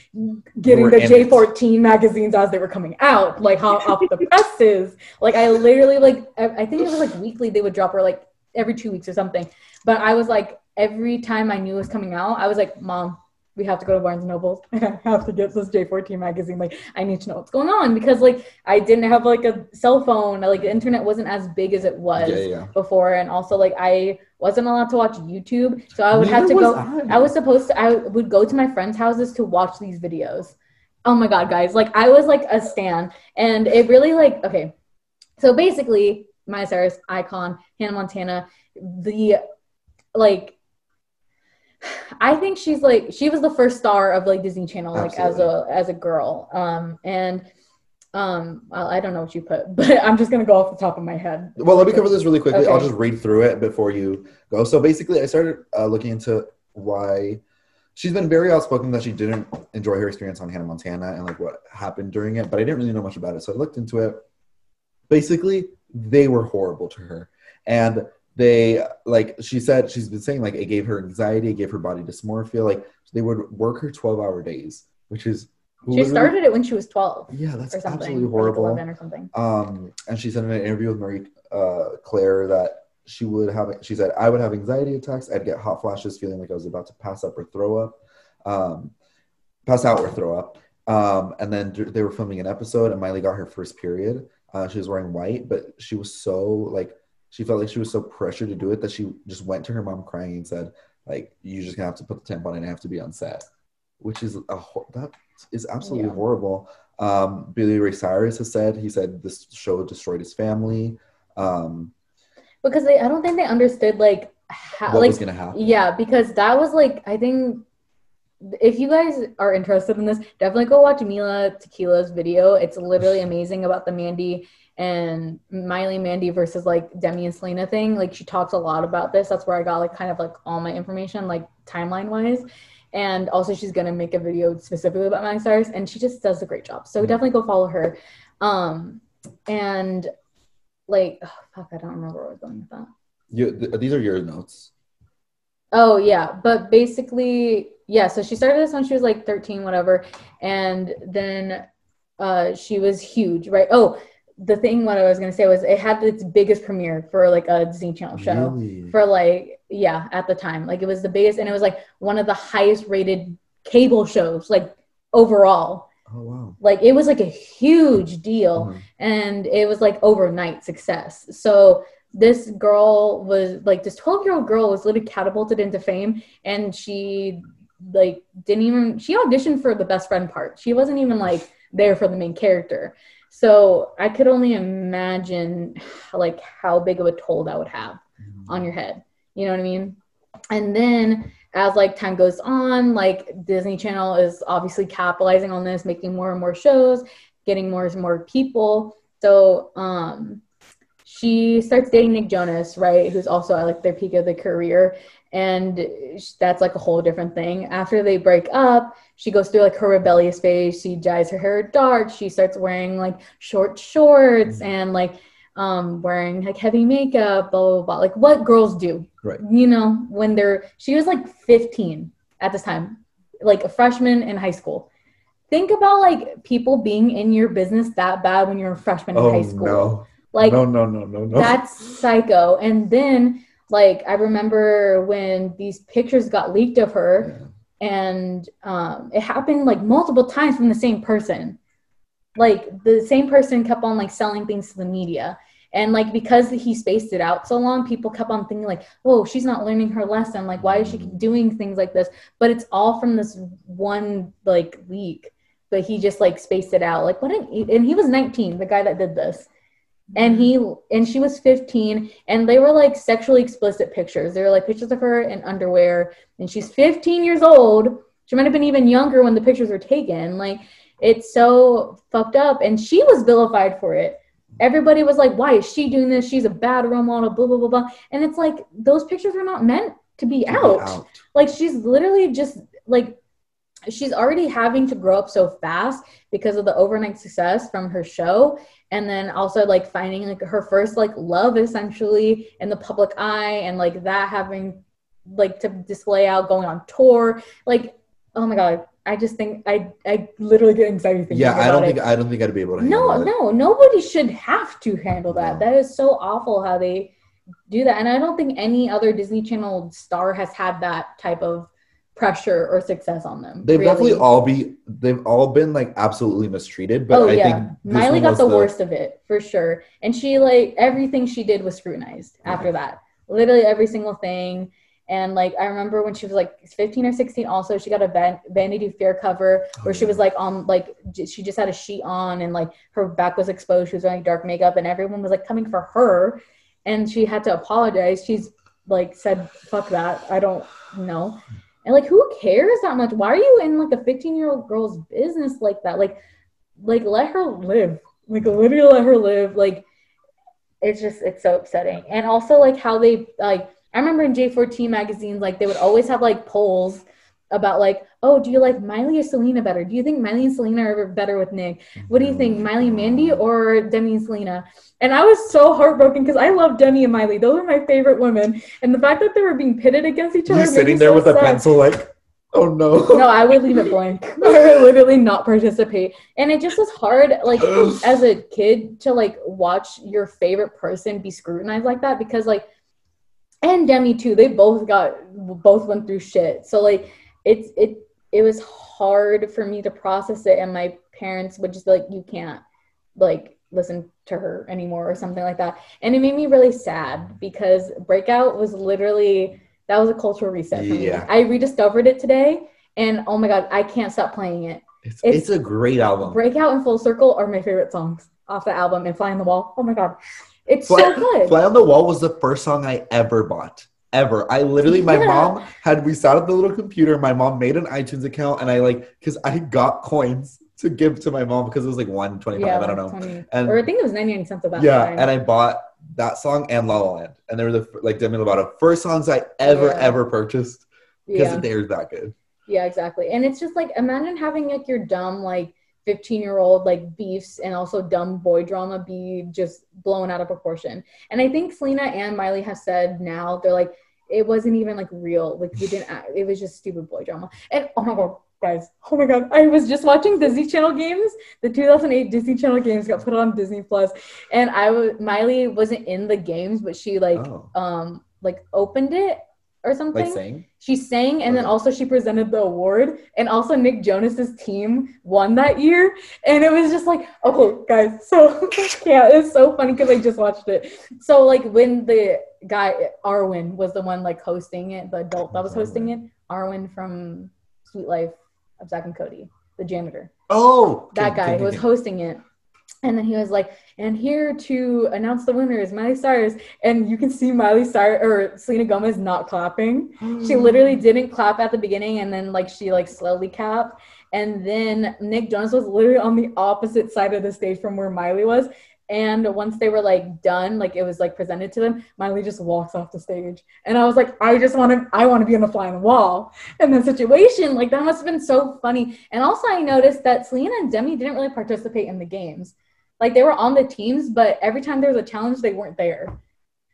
getting the J-14 magazines as they were coming out, like off the presses. Like I literally like I think it was like weekly they would drop, or like every 2 weeks or something, but I was like every time I knew it was coming out I was like, Mom, we have to go to Barnes & Noble and I have to get this J-14 magazine. Like I need to know what's going on, because like I didn't have like a cell phone. Like the internet wasn't as big as it was before. And also like I wasn't allowed to watch YouTube. So I would have to go. I would go to my friends' houses to watch these videos. Oh my God, guys. Like I was like a stan, and it really like, okay. So basically Miley Cyrus, icon, Hannah Montana, I think she's like, she was the first star of like Disney Channel, like as a girl. And Well, I don't know what you put, but I'm just going to go off the top of my head. Well, let me cover this really quickly. Okay. I'll just read through it before you go. So basically, I started looking into why she's been very outspoken that she didn't enjoy her experience on Hannah Montana and like what happened during it, but I didn't really know much about it. So I looked into it. Basically, they were horrible to her. And they, like she said, she's been saying, like, it gave her anxiety, it gave her body dysmorphia. Like, they would work her 12-hour days, which is... She started it when she was 12. Yeah, that's absolutely horrible. Or like 11 or something. And she said in an interview with Marie Claire that she said, I would have anxiety attacks. I'd get hot flashes, feeling like I was about to pass out or throw up. And then they were filming an episode, and Miley got her first period. She was wearing white, but she was so like, she felt like she was so pressured to do it that she just went to her mom crying and said, like, you're just gonna have to put the tampon in and have to be on set, which is that is absolutely horrible. Billy Ray Cyrus has said, he said this show destroyed his family. Because I don't think they understood like how, what was gonna happen. Yeah, because that was like, I think if you guys are interested in this, definitely go watch Mila Tequila's video. It's literally amazing about the Mandy and Miley versus like Demi and Selena thing. Like she talks a lot about this. That's where I got like kind of like all my information, like timeline wise. And also she's going to make a video specifically about Miley Cyrus, and she just does a great job. So definitely go follow her. And like, oh, fuck, I don't remember where I was going with that. These are your notes. Oh, yeah. But basically, yeah. So she started this when she was like 13, whatever. And then she was huge, right? Oh, the thing what I was going to say was it had its biggest premiere for like a Disney Channel show. Really? For like... Yeah, at the time. Like, it was the biggest, and it was, like, one of the highest-rated cable shows, like, overall. Oh, wow. Like, it was, like, a huge deal, and it was, like, overnight success. So this girl was, like, this 12-year-old girl was literally catapulted into fame, and she, like, she auditioned for the best friend part. She wasn't even, like, there for the main character. So I could only imagine, like, how big of a toll that would have on your head. You know what I mean? And then as like time goes on, like Disney Channel is obviously capitalizing on this, making more and more shows, getting more and more people. So she starts dating Nick Jonas, right? Who's also at like their peak of their career. And that's like a whole different thing. After they break up, she goes through like her rebellious phase. She dyes her hair dark. She starts wearing like short shorts and like wearing like heavy makeup, blah, blah, blah. Like what girls do, right? You know, when she was like 15 at this time, like a freshman in high school. Think about like people being in your business that bad when you're a freshman in high school. No. Like, no. That's psycho. And then like, I remember when these pictures got leaked of her and it happened like multiple times from the same person. Like the same person kept on like selling things to the media, and like because he spaced it out so long, people kept on thinking like, "Whoa, she's not learning her lesson. Like, why does she keep doing things like this?" But it's all from this one like leak. But he just like spaced it out. Like, and he was 19, the guy that did this, and she was 15, and they were like sexually explicit pictures. They were like pictures of her in underwear, and she's 15 years old. She might have been even younger when the pictures were taken. Like. It's so fucked up. And she was vilified for it. Everybody was like, why is she doing this? She's a bad role model, blah, blah, blah, blah. And it's like, those pictures are not meant to be out. Like, she's literally just, like, she's already having to grow up so fast because of the overnight success from her show. And then also, like, finding, like, her first, like, love, essentially, in the public eye. And, like, that having, like, to display out, going on tour. Like, oh, my God. I just think I literally get anxiety thinking about it. Yeah, I don't think I'd be able to handle it. No, nobody should have to handle that. That is so awful how they do that. And I don't think any other Disney Channel star has had that type of pressure or success on them. They've definitely all been like absolutely mistreated, but I think Miley got the worst of it for sure. And she like everything she did was scrutinized after that. Literally every single thing. And, like, I remember when she was, like, 15 or 16 also, she got a Vanity Fair cover where she was, like, on, like, she just had a sheet on and, like, her back was exposed. She was wearing dark makeup and everyone was, like, coming for her. And she had to apologize. She's, like, said, fuck that. I don't know. And, like, who cares that much? Why are you in, like, a 15-year-old girl's business like that? Like, like, let her live. Like, literally let her live. Like, it's just, it's so upsetting. And also, like, how they, like, I remember in J-14 magazines, like, they would always have, like, polls about, like, oh, do you like Miley or Selena better? Do you think Miley and Selena are better with Nick? What do you think, Miley and Mandy or Demi and Selena? And I was so heartbroken because I love Demi and Miley. Those are my favorite women. And the fact that they were being pitted against each other. You're sitting there with a pencil like, oh, no. No, I would leave it blank. I would literally not participate. And it just was hard, like, as a kid to, like, watch your favorite person be scrutinized like that because, like, and Demi, too. They both went through shit. So, like, it was hard for me to process it, and my parents would just be like, you can't, like, listen to her anymore or something like that. And it made me really sad because Breakout was literally, that was a cultural reset for me. I rediscovered it today, and oh my God, I can't stop playing it. It's a great album. Breakout and Full Circle are my favorite songs off the album, and Fly on the Wall. Oh my God. It's so good. Fly on the Wall was the first song I ever bought. Ever. I literally, my mom had, we sat at the little computer, my mom made an iTunes account, and I, like, because I got coins to give to my mom because it was like $1.25, I don't know. 20. And, or I think it was 99 cents about that time. And I bought that song and La La Land. And they were the, like, Demi Lovato first songs I ever purchased because they were that good. Yeah, exactly. And it's just like, imagine having, like, your dumb, like, 15-year-old, like, beefs and also dumb boy drama be just blown out of proportion. And I think Selena and Miley have said now, they're like, it wasn't even, like, real. Like, we didn't act, it was just stupid boy drama. And oh my God, guys, oh my God, I was just watching Disney Channel Games. The 2008 Disney Channel Games got put on Disney Plus, and Miley wasn't in the games, but she, like, like, opened it or something. Like, sang? She sang, and then also she presented the award, and also Nick Jonas's team won that year, and it was just like, okay, guys, so, yeah, it's so funny because I just watched it. So, like, when the guy, Arwen, was the one, like, hosting it, the adult that was hosting it, Arwen from Sweet Life of Zack and Cody, the janitor. Oh! That guy was hosting it. And then he was like, and here to announce the winner is Miley Cyrus. And you can see Miley Cyrus or Selena Gomez not clapping. She literally didn't clap at the beginning. And then, like, she, like, slowly clapped. And then Nick Jonas was literally on the opposite side of the stage from where Miley was. And once they were, like, done, like, it was, like, presented to them, Miley just walks off the stage. And I was like, I want to be on the Fly on the Wall. And the situation, like, that must have been so funny. And also I noticed that Selena and Demi didn't really participate in the games. Like, they were on the teams, but every time there was a challenge, they weren't there.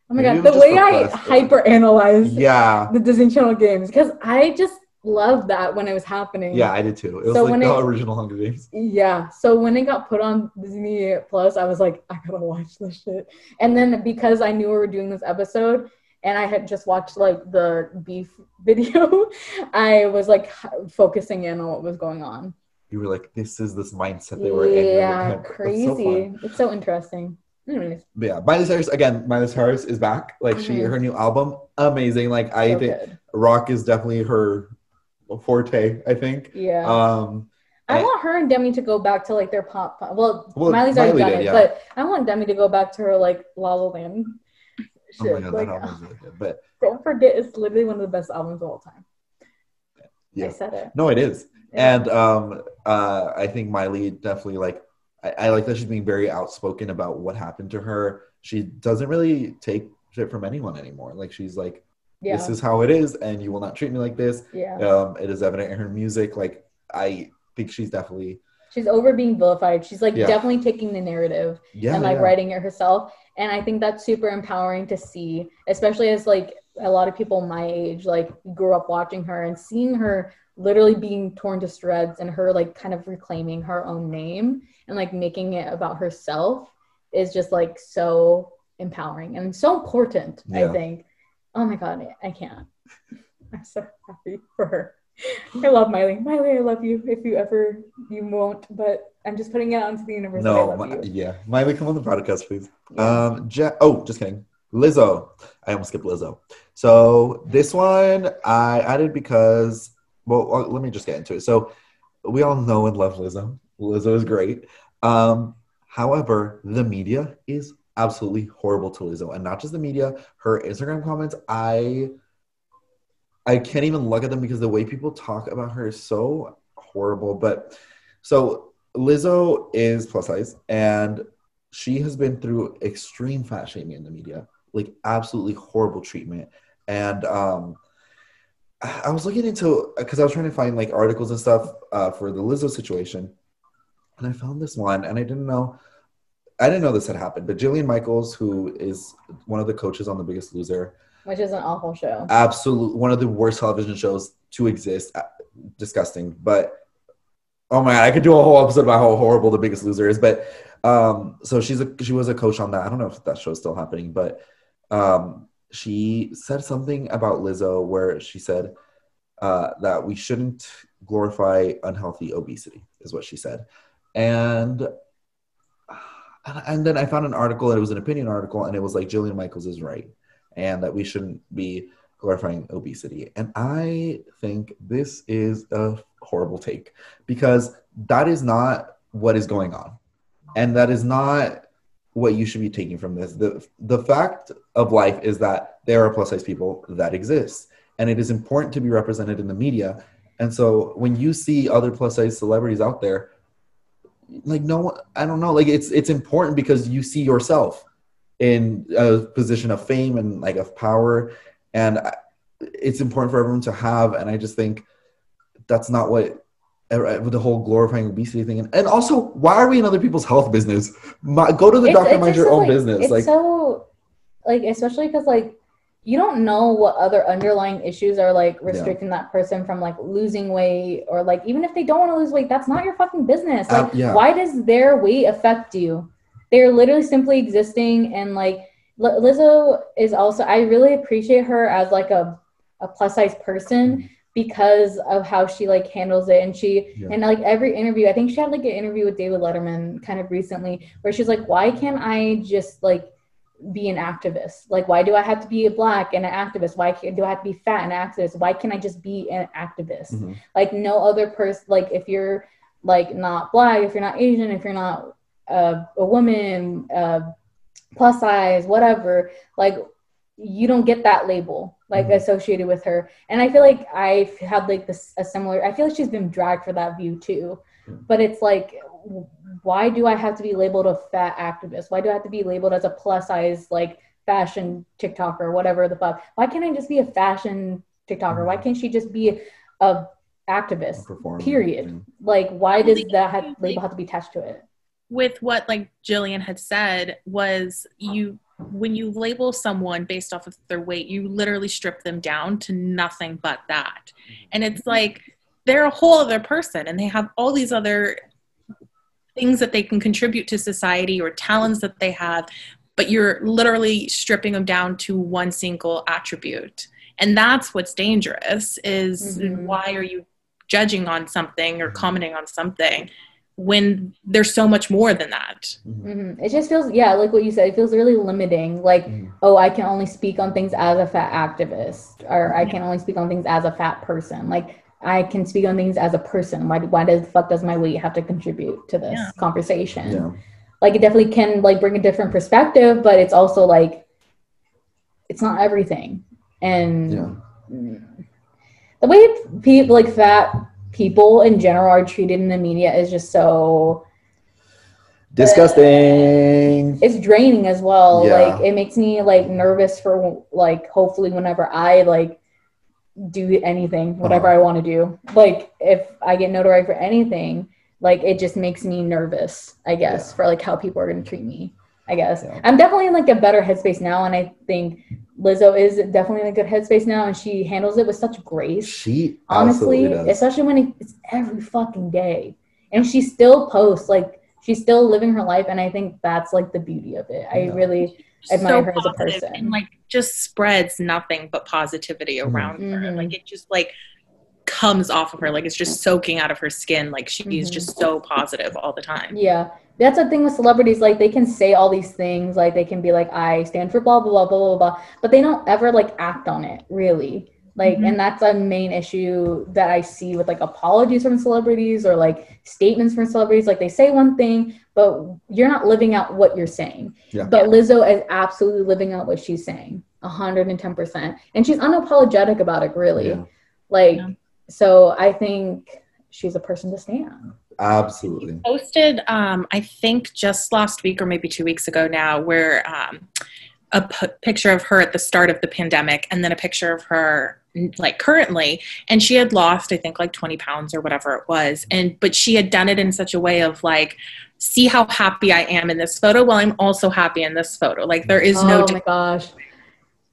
Oh my God, the way I hyper-analyzed the Disney Channel games, because I just loved that when it was happening. Yeah, I did too. It was like the original Hunger Games. Yeah, so when it got put on Disney Plus, I was like, I gotta watch this shit. And then because I knew we were doing this episode, and I had just watched, like, the beef video, I was, like, focusing in on what was going on. You were like, this is this mindset they were in. Yeah, crazy. It's so interesting. Anyways. But yeah, Miley Cyrus is back. Like, her new album, amazing. Like, I think rock is definitely her forte, I think. Yeah. I want her and Demi to go back to, like, their pop. Well, Miley's already done it, but I want Demi to go back to her, like, La La Land shit. Oh my God, like, that album's really good. But don't forget, it's literally one of the best albums of all time. Yeah. I said it. No, it is. Yeah. And I think Miley definitely, like, I like that she's being very outspoken about what happened to her. She doesn't really take shit from anyone anymore. Like, she's like, this is how it is, and you will not treat me like this. Yeah. It is evident in her music. Like, I think she's definitely... She's over being vilified. She's, like, definitely taking the narrative and, like, writing it herself. And I think that's super empowering to see, especially as, like, a lot of people my age, like, grew up watching her and seeing her literally being torn to shreds, and her, like, kind of reclaiming her own name and, like, making it about herself is just, like, so empowering and so important, I think. Oh my God, I can't. I'm so happy for her. I love Miley. Miley, I love you. If you won't, but I'm just putting it out into the universe. No, I love you. Yeah. Miley, come on the podcast, please. Yeah. Just kidding. Lizzo. I almost skipped Lizzo. So this one I added because, well, let me just get into it. So we all know and love Lizzo. Lizzo is great. However, the media is absolutely horrible to Lizzo. And not just the media, her Instagram comments, I can't even look at them because the way people talk about her is so horrible. But so Lizzo is plus size, and she has been through extreme fat shaming in the media, like absolutely horrible treatment. And I was looking into, because I was trying to find like articles and stuff for the Lizzo situation, and I found this one, and I didn't know this had happened, but Jillian Michaels, who is one of the coaches on The Biggest Loser, which is an awful show, absolutely one of the worst television shows to exist, disgusting. But oh my god, I could do a whole episode about how horrible The Biggest Loser is. But so she was a coach on that. I don't know if that show's still happening, but she said something about Lizzo where she said that we shouldn't glorify unhealthy obesity, is what she said. And then I found an article, and it was an opinion article, and it was like Jillian Michaels is right, and that we shouldn't be glorifying obesity. And I think this is a horrible take, because that is not what is going on. And that is not what you should be taking from this. The fact of life is that there are plus size people that exist, and it is important to be represented in the media. And so when you see other plus size celebrities out there, like, no, I don't know, like it's important because you see yourself in a position of fame and like of power, and it's important for everyone to have. And I just think that's not what the whole glorifying obesity thing. And also, why are we in other people's health business? Go to the doctor, mind your own business. It's like, so, like, especially because, like, you don't know what other underlying issues are, like, restricting that person from, like, losing weight, or, like, even if they don't want to lose weight, that's not your fucking business. Like, why does their weight affect you? They're literally simply existing. And, like, Lizzo is also, I really appreciate her as, like, a plus-size person, mm-hmm. because of how she like handles it. And she and like every interview, I think she had like an interview with David Letterman kind of recently, where she's like, why can't I just like be an activist? Like, why do I have to be a black and an activist? Why do I have to be fat and an activist? Why can't I just be an activist? Mm-hmm. Like, no other person, like if you're like not black, if you're not Asian, if you're not a woman, plus size, whatever, like you don't get that label like mm-hmm. associated with her. And I feel like I've had like this a similar, I feel like she's been dragged for that view too, but it's like, why do I have to be labeled a fat activist? Why do I have to be labeled as a plus size, like fashion TikToker or whatever the fuck? Why can't I just be a fashion TikToker? Why can't she just be a activist, period? Mm-hmm. Like, why does that label have to be attached to it? With what like Jillian had said was when you label someone based off of their weight, you literally strip them down to nothing but that. And it's like, they're a whole other person, and they have all these other things that they can contribute to society or talents that they have, but you're literally stripping them down to one single attribute. And that's what's dangerous, is mm-hmm. why are you judging on something or commenting on something when there's so much more than that? Mm-hmm. It just feels, like what you said, it feels really limiting. Like, oh, I can only speak on things as a fat activist, or I can only speak on things as a fat person. Like, I can speak on things as a person. Why the fuck does my weight have to contribute to this conversation? Yeah. Like, it definitely can, like, bring a different perspective, but it's also, like, it's not everything. And the way people, like, fat people in general are treated in the media is just so disgusting. It's draining as well. Like, it makes me like nervous for like, hopefully whenever I like do anything, whatever I want to do, like if I get notoriety for anything, like it just makes me nervous, I guess, for like how people are going to treat me, I guess. I'm definitely in like a better headspace now, and I think Lizzo is definitely in a good headspace now, and she handles it with such grace. She honestly, does. Especially when it's every fucking day, and she still posts, like she's still living her life, and I think that's like the beauty of it. I really admire her as a person, and like just spreads nothing but positivity around her. Like it just like comes off of her, like it's just soaking out of her skin. Like she's just so positive all the time. Yeah. That's the thing with celebrities, like, they can say all these things, like, they can be like, I stand for blah, blah, blah, blah, blah, but they don't ever, like, act on it, really, like, and that's a main issue that I see with, like, apologies from celebrities, or, like, statements from celebrities, like, they say one thing, but you're not living out what you're saying, but Lizzo is absolutely living out what she's saying, 110%, and she's unapologetic about it, really, so I think she's a person to stand on. Absolutely. He posted, I think just last week or maybe 2 weeks ago now, where a picture of her at the start of the pandemic and then a picture of her like currently, and she had lost, I think, like 20 pounds or whatever it was. But she had done it in such a way of like, see how happy I am in this photo. Well, I'm also happy in this photo. Like there is no, oh my gosh.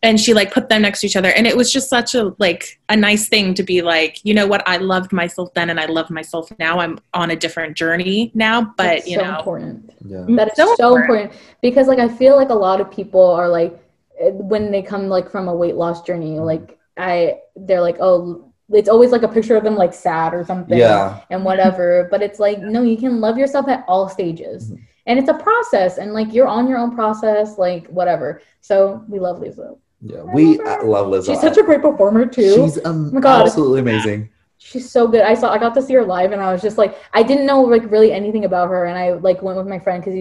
And she like put them next to each other. And it was just such a, like a nice thing to be like, you know what? I loved myself then. And I love myself now. I'm on a different journey now, but that's you so know, important. Yeah. That is so important, because like, I feel like a lot of people are like, when they come like from a weight loss journey, like they're like, oh, it's always like a picture of them like sad or something and whatever. But it's like, no, you can love yourself at all stages. Mm-hmm. And it's a process, and like you're on your own process, like whatever. So we love Lizzo. Yeah, we love Lizzo. She's such a great performer too. She's absolutely amazing. She's so good. I got to see her live, and I was just like, I didn't know like really anything about her, and I like went with my friend because he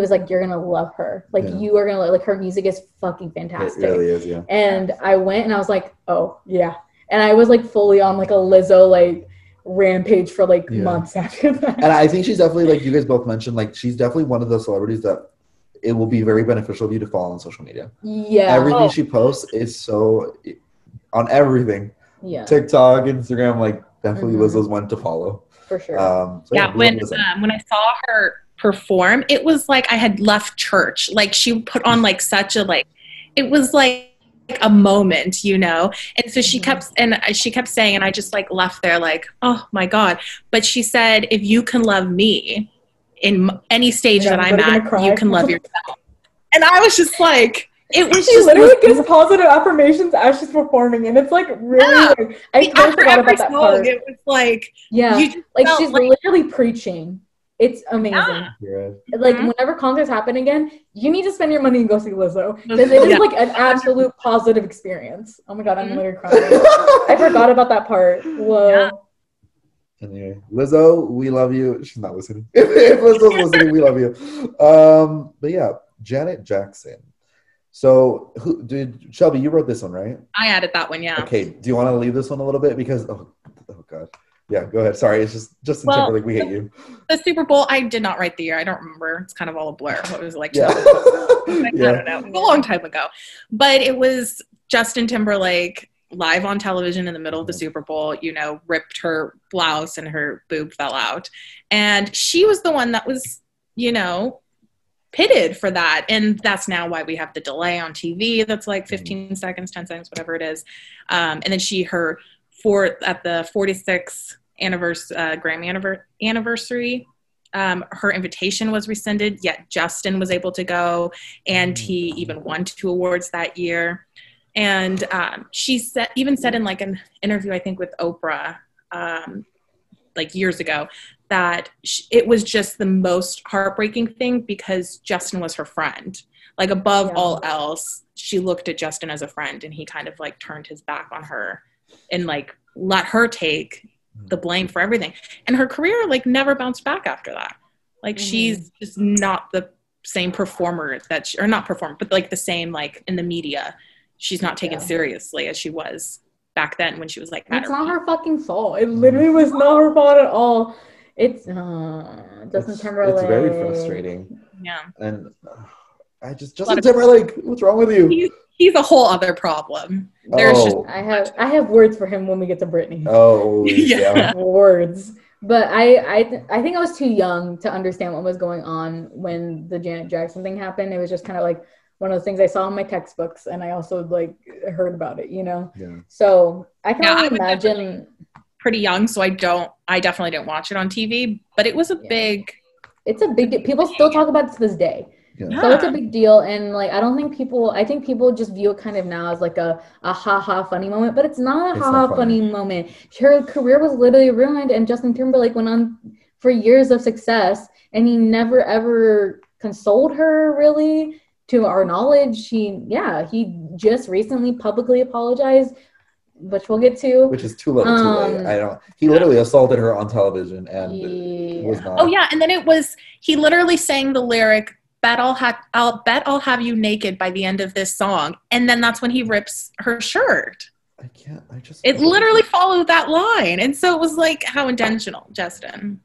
was like, you're gonna love her. Like you are gonna like her music is fucking fantastic. It really is, yeah. And I went and I was like, oh yeah, and I was like fully on like a Lizzo like rampage for like months after that. And I think she's definitely, like you guys both mentioned, like she's definitely one of those celebrities that it will be very beneficial of you to follow on social media. Yeah. Everything she posts is so on everything. Yeah. TikTok, Instagram, like definitely Lizzo's one to follow. For sure. When I saw her perform, it was like I had left church. Like she put on like such a like, it was like a moment, you know? And so she kept saying, and I just like left there like, oh my God. But she said, if you can love me, in any stage that I'm at, you can love yourself. And I was just like, it was she just literally gives positive affirmations as she's performing, and it's like really like, I totally forgot about that part. It was like she's literally preaching. It's amazing. Yeah. Like whenever concerts happen again, you need to spend your money and go see Lizzo, because it is like an absolute positive experience. Oh my God, I'm literally crying. I forgot about that part. Whoa. Yeah. Anyway, Lizzo, we love you. She's not listening. If Lizzo's listening, we love you. But yeah, Janet Jackson. So, Shelby, you wrote this one, right? I added that one, yeah. Okay, do you want to leave this one a little bit? Because, oh God. Yeah, go ahead. Sorry, it's just Justin Timberlake, we hate you. The Super Bowl, I did not write the year. I don't remember. It's kind of all a blur. What was it like? I don't know. It was a long time ago. But it was Justin Timberlake live on television in the middle of the Super Bowl, you know, ripped her blouse and her boob fell out. And she was the one that was, you know, pitted for that. And that's now why we have the delay on TV. That's like 15 seconds, 10 seconds, whatever it is. And then at the 46th Grammy anniversary, her invitation was rescinded, yet Justin was able to go. And he even won 2 awards that year. And she said in like an interview, I think with Oprah, like years ago, that it was just the most heartbreaking thing because Justin was her friend. Like above all else, she looked at Justin as a friend, and he kind of like turned his back on her and like let her take the blame for everything. And her career like never bounced back after that. Like she's just not the same performer but like the same like in the media. She's not taken seriously as she was back then when she was like that. It's not her fucking fault. It literally was not her fault at all. It's Justin Timberlake. It's very frustrating. Yeah. And Justin Timberlake, what's wrong with you? He's a whole other problem. I have words for him when we get to Britney. Oh yeah. Words. But I think I was too young to understand what was going on when the Janet Jackson thing happened. It was just kind of like one of the things I saw in my textbooks, and I also like heard about it, you know? Yeah. So I can only imagine. Pretty young, so I definitely didn't watch it on TV, but it was a big. It's a big deal. People still talk about it to this day. Yeah. So it's a big deal. And like, I think people just view it kind of now as like a ha-ha funny moment, but it's not a ha-ha funny moment. Her career was literally ruined, and Justin Timberlake went on for years of success, and he never ever consoled her really. To our knowledge, he just recently publicly apologized, which we'll get to. Which is too little, too late. He literally assaulted her on television, and it was not. Oh yeah, and then he literally sang the lyric, "I'll have you naked by the end of this song," and then that's when he rips her shirt. It literally followed that line, and so it was like, how intentional, Justin?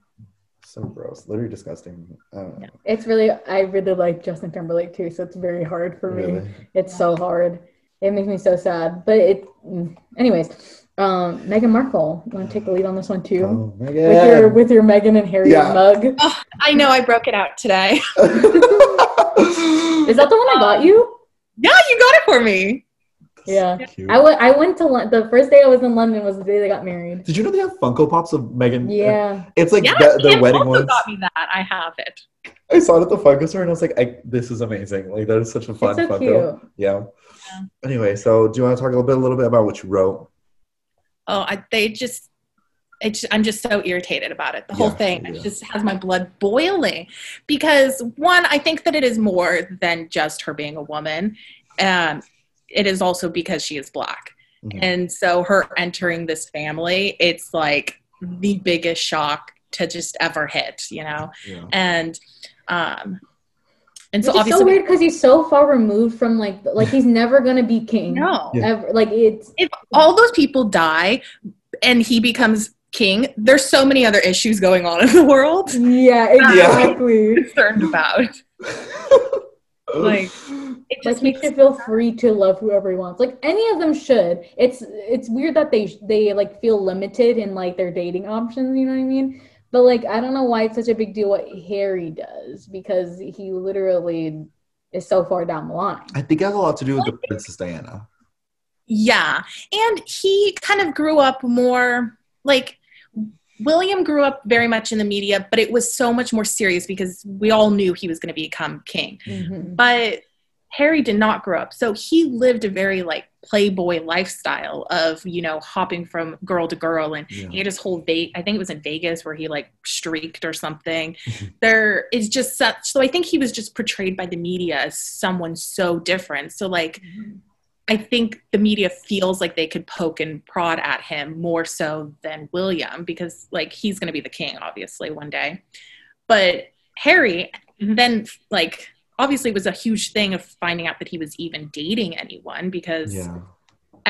So gross, literally disgusting. It's really, I really like Justin Timberlake too, so it's very hard for me. Really? It's so hard. It makes me so sad. But it, anyways, Meghan Markle, you want to take the lead on this one too? Oh, Meghan. With your Meghan and Harry mug. Oh, I know, I broke it out today. Is that the one I got you? Yeah, you got it for me. Yeah, I went to London. The first day I was in London was the day they got married. Did you know they have Funko Pops of Meghan? Yeah, it's like the wedding ones. Got me that. I have it. I saw it at the Funko store and I was like, "This is amazing! Like that is such a fun Funko." Cute. Yeah. Anyway, so do you want to talk a little bit about what you wrote? Oh, I'm just so irritated about it. The whole thing it just has my blood boiling because one, I think that it is more than just her being a woman. It is also because she is Black. Mm-hmm. And so her entering this family, it's like the biggest shock to just ever hit, you know? Yeah. And so obviously, it's so weird because he's so far removed from like he's never going to be king. No. Ever. Like it's, if all those people die and he becomes king, there's so many other issues going on in the world. Yeah, exactly. I'm concerned about. Like it just makes you feel free to love whoever he wants. Like any of them should. It's weird that they like feel limited in like their dating options, you know what I mean? But like I don't know why it's such a big deal what Harry does, because he literally is so far down the line. I think it has a lot to do with the Princess Diana. Yeah. And he kind of grew up more like William grew up very much in the media, but it was so much more serious because we all knew he was going to become king. Mm-hmm. But Harry did not grow up. So he lived a very like playboy lifestyle of, you know, hopping from girl to girl. And he had his whole I think it was in Vegas where he like streaked or something. There is just so I think he was just portrayed by the media as someone so different. So like, I think the media feels like they could poke and prod at him more so than William because, like, he's going to be the king, obviously, one day. But Harry then, like, obviously was a huge thing of finding out that he was even dating anyone because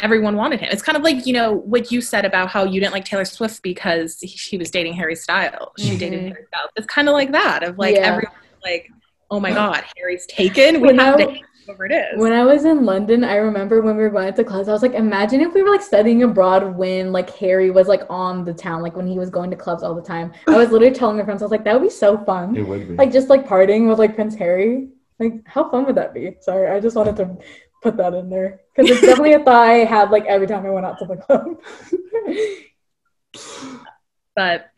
everyone wanted him. It's kind of like, you know, what you said about how you didn't like Taylor Swift because she was dating Harry Styles. She dated Harry Styles. It's kind of like that of, like, everyone's like, oh, my God, Harry's taken. We have to whatever it is. When I was in London, I remember when we were going to clubs, I was like, imagine if we were like studying abroad when like Harry was like on the town, like when he was going to clubs all the time. I was literally telling my friends, I was like, that would be so fun. It would be. Like just like partying with like Prince Harry. Like how fun would that be? Sorry, I just wanted to put that in there because it's definitely a thought I had like every time I went out to the club. But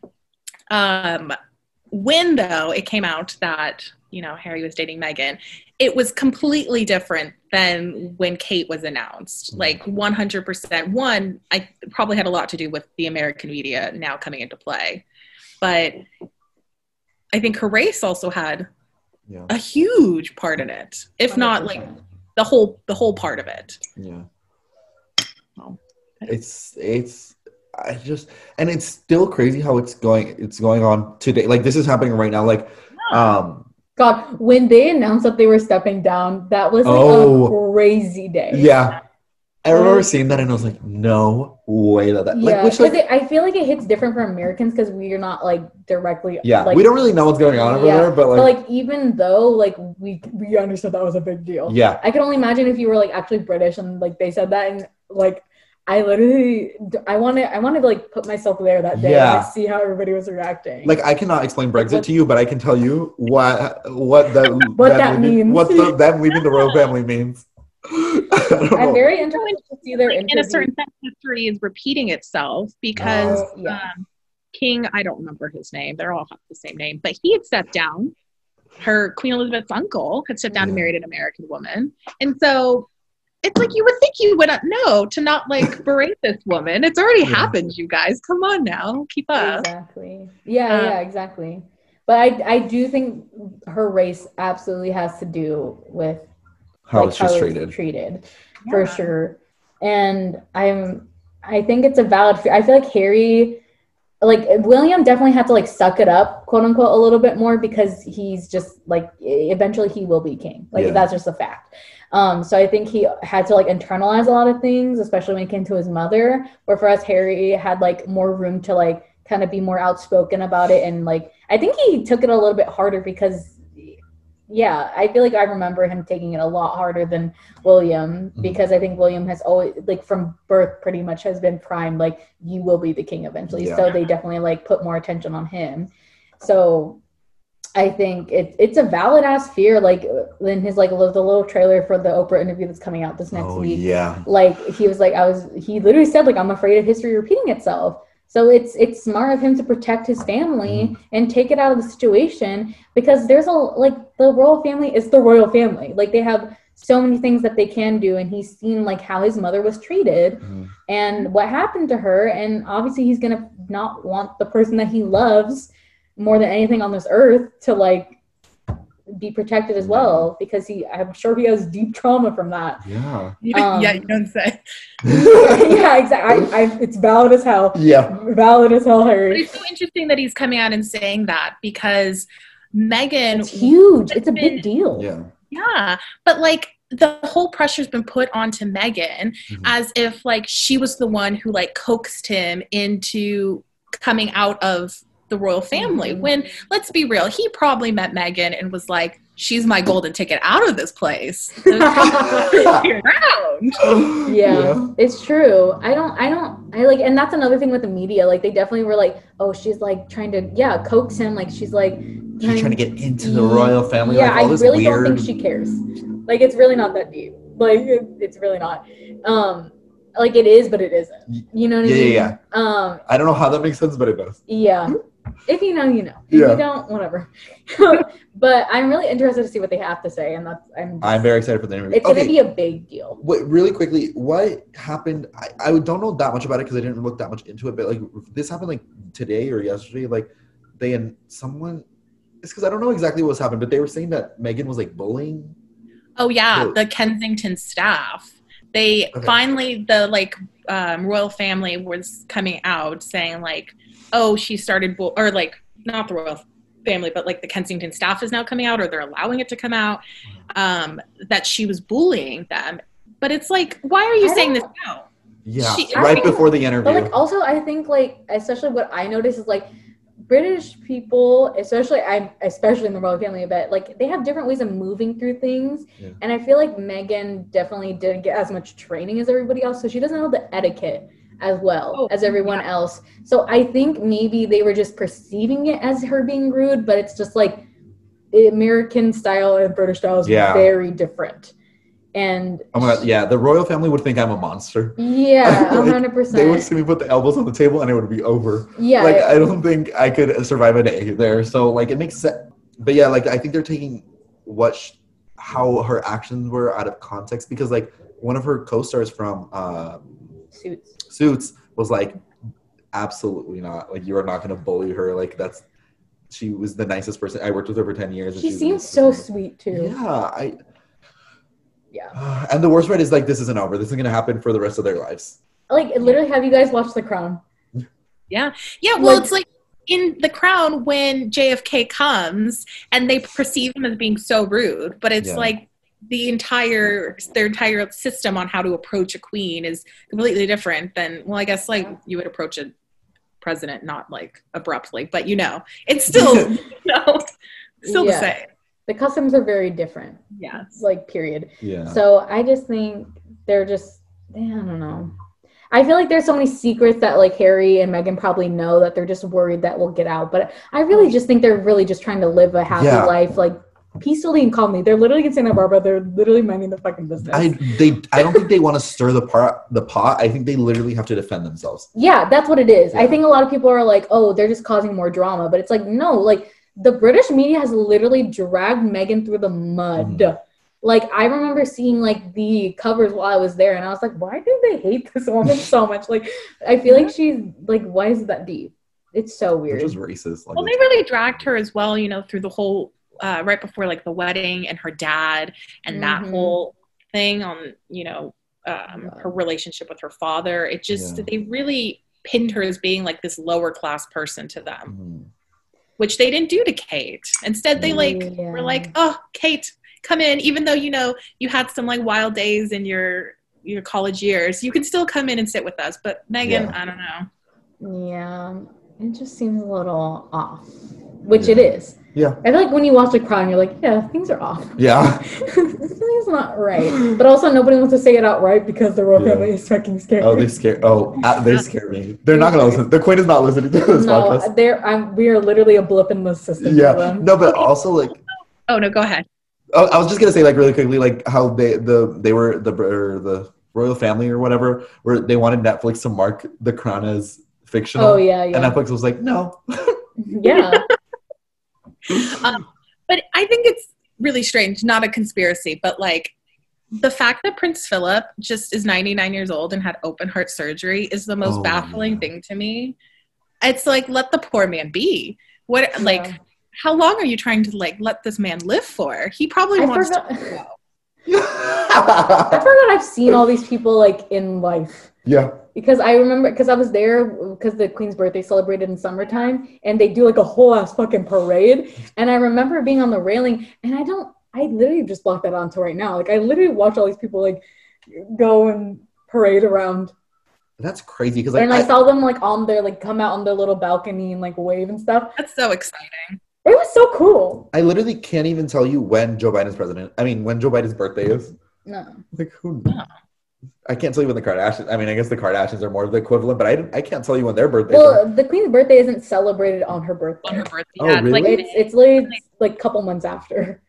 when though it came out that, you know, Harry was dating Meghan, it was completely different than when Kate was announced. Like 100%. One, I probably had a lot to do with the American media now coming into play. But I think her race also had a huge part in it. If not like the whole part of it. Yeah. Well, it's I just, and it's still crazy how it's going on today. Like this is happening right now. Like God, when they announced that they were stepping down, that was like a crazy day. Yeah. I remember seeing that and I was like, no way that. Yeah, because like, I feel like it hits different for Americans because we are not like directly. Yeah, like, we don't really know what's going on over there. But even though like we understood that was a big deal. Yeah. I can only imagine if you were like actually British and like they said that and like I literally, I wanted to like put myself there that day and see how everybody was reacting. Like I cannot explain Brexit to you, but I can tell you what them leaving the royal family means. I'm very interested to see their interview. In a certain sense, history is repeating itself because King, I don't remember his name. They all have the same name, but he had stepped down. Her Queen Elizabeth's uncle had stepped down and married an American woman, and so. It's like you would think you would know to not like berate this woman. It's already happened, you guys. Come on now, keep up. Exactly. Yeah, exactly. But I do think her race absolutely has to do with how like, she's treated for sure. And I think it's a valid fear. I feel like Harry, like William, definitely had to like suck it up, quote unquote, a little bit more because he's just like eventually he will be king. Like that's just a fact. So I think he had to like internalize a lot of things, especially when it came to his mother, where for us, Harry had like more room to like kind of be more outspoken about it. And like, I think he took it a little bit harder because, yeah, I feel like I remember him taking it a lot harder than William, because I think William has always, like, from birth pretty much has been primed, like, you will be the king eventually. Yeah. So they definitely like put more attention on him. So I think it's a valid ass fear. Like in his like the little trailer for the Oprah interview that's coming out this next week. Yeah. Like he was like, he literally said like, I'm afraid of history repeating itself. So it's smart of him to protect his family and take it out of the situation, because there's the royal family is the royal family. Like they have so many things that they can do. And he's seen like how his mother was treated and what happened to her. And obviously he's going to not want the person that he loves more than anything on this earth to like be protected as well, because I'm sure he has deep trauma from that. Yeah. Yeah, you don't say. Yeah, exactly. It's valid as hell. Yeah. Valid as hell, Harry. But it's so interesting that he's coming out and saying that, because Meghan... It's huge. It's a big deal. Yeah. Yeah. But like, the whole pressure's been put onto Meghan as if like she was the one who like coaxed him into coming out of the royal family, when, let's be real, he probably met Meghan and was like, she's my golden ticket out of this place. Yeah, it's true. I and that's another thing with the media, like they definitely were like, oh, she's like trying to coax him, like she's trying to get into the royal family. Yeah, like, all this really weird... don't think she cares. Like, it's really not that deep. Like it's really not. Like it is, but it isn't. You know what I mean? Yeah, yeah. I don't know how that makes sense, but it does. Yeah. If you know, you know. If you don't, whatever. But I'm really interested to see what they have to say, and I'm very excited for the interview. It's going to be a big deal. Wait, really quickly, what happened? I don't know that much about it because I didn't look that much into it. But like, this happened like today or yesterday. Like, it's because I don't know exactly what's happened, but they were saying that Meghan was like bullying. Oh yeah, the Kensington staff. They finally, the royal family was coming out saying like, oh, she started or like not the royal family, but like the Kensington staff is now coming out, or they're allowing it to come out, that she was bullying them. But it's like, why are you saying this now? Yeah, before the interview. But like, also, I think like, especially what I noticed is like, British people, especially in the royal family a bit, like they have different ways of moving through things. Yeah. And I feel like Meghan definitely didn't get as much training as everybody else. So she doesn't know the etiquette as well as everyone else. So I think maybe they were just perceiving it as her being rude, but it's just like American style and British style is very different. And oh my God, yeah, the royal family would think I'm a monster. Yeah, 100%. They would see me put the elbows on the table and it would be over. Yeah. Like, I don't think I could survive a day there. So, like, it makes sense. But, yeah, like, I think they're taking how her actions were out of context, because, like, one of her co-stars from Suits was like, absolutely not. Like, you are not going to bully her. Like, that's – she was the nicest person. I worked with her for 10 years. She seems so sweet, too. Yeah, Yeah. And the worst part is, like, this isn't over. This is going to happen for the rest of their lives. Like, literally, have you guys watched The Crown? Yeah. Yeah, well, like, it's like in The Crown when JFK comes and they perceive him as being so rude, but it's like their entire system on how to approach a queen is completely different than, well, I guess, like, you would approach a president, not, like, abruptly, but, you know, it's still, the same. The customs are very different. Yeah. Like, period. Yeah. So I just think they're just, I don't know. I feel like there's so many secrets that like Harry and Meghan probably know that they're just worried that will get out. But I really just think they're really just trying to live a happy life, like peacefully and calmly. They're literally in Santa Barbara. They're literally minding the fucking business. I don't think they want to stir the pot. I think they literally have to defend themselves. Yeah, that's what it is. Yeah. I think a lot of people are like, oh, they're just causing more drama. But it's like, no, like, the British media has literally dragged Meghan through the mud. Like, I remember seeing, like, the covers while I was there, and I was like, why do they hate this woman so much? Like, I feel like she's, like, why is it that deep? It's so weird. Which is racist. Like, well, they really dragged her as well, you know, through the whole, right before, like, the wedding and her dad and that whole thing on, you know, her relationship with her father. It just, they really pinned her as being, like, this lower-class person to them. Which they didn't do to Kate. Instead, they were like, oh, Kate, come in. Even though, you know, you had some like wild days in your college years, you can still come in and sit with us. But Meghan, I don't know. Yeah. it just seems a little off, which it is. Yeah. I feel like when you watch The Crown, you're like, yeah, things are off. Yeah. Something's not right. But also, nobody wants to say it outright because the royal family is fucking scary. Oh, they scare. Oh, they scare me. They're not going to listen. The Queen is not listening to this podcast. We are literally a blip in the system. Yeah. No, but also like. Oh no! Go ahead. Oh, I was just gonna say like really quickly like how the royal family or whatever where they wanted Netflix to mark The Crown as fictional. Oh yeah. And Netflix was like, no. Yeah. But I think it's really strange, not a conspiracy, but like the fact that Prince Philip just is 99 years old and had open heart surgery is the most baffling thing to me. It's like, let the poor man be. What like how long are you trying to like let this man live for? He probably wants to go. I forgot I've seen all these people like in life. Yeah. Because I remember, because I was there, because the Queen's birthday celebrated in summertime, and they do like a whole ass fucking parade. And I remember being on the railing, and I literally just blocked that onto right now. Like I literally watch all these people like go and parade around. That's crazy. Because I saw them like on their like come out on their little balcony and like wave and stuff. That's so exciting. It was so cool. I literally can't even tell you when Joe Biden's president. I mean, when Joe Biden's birthday is. No. Like who? No. I can't tell you when the Kardashians. I mean, I guess the Kardashians are more of the equivalent, but I can't tell you when their birthday. Well, the Queen's birthday isn't celebrated on her birthday. On her birthday. Oh, yeah, really? It's literally like a couple months after.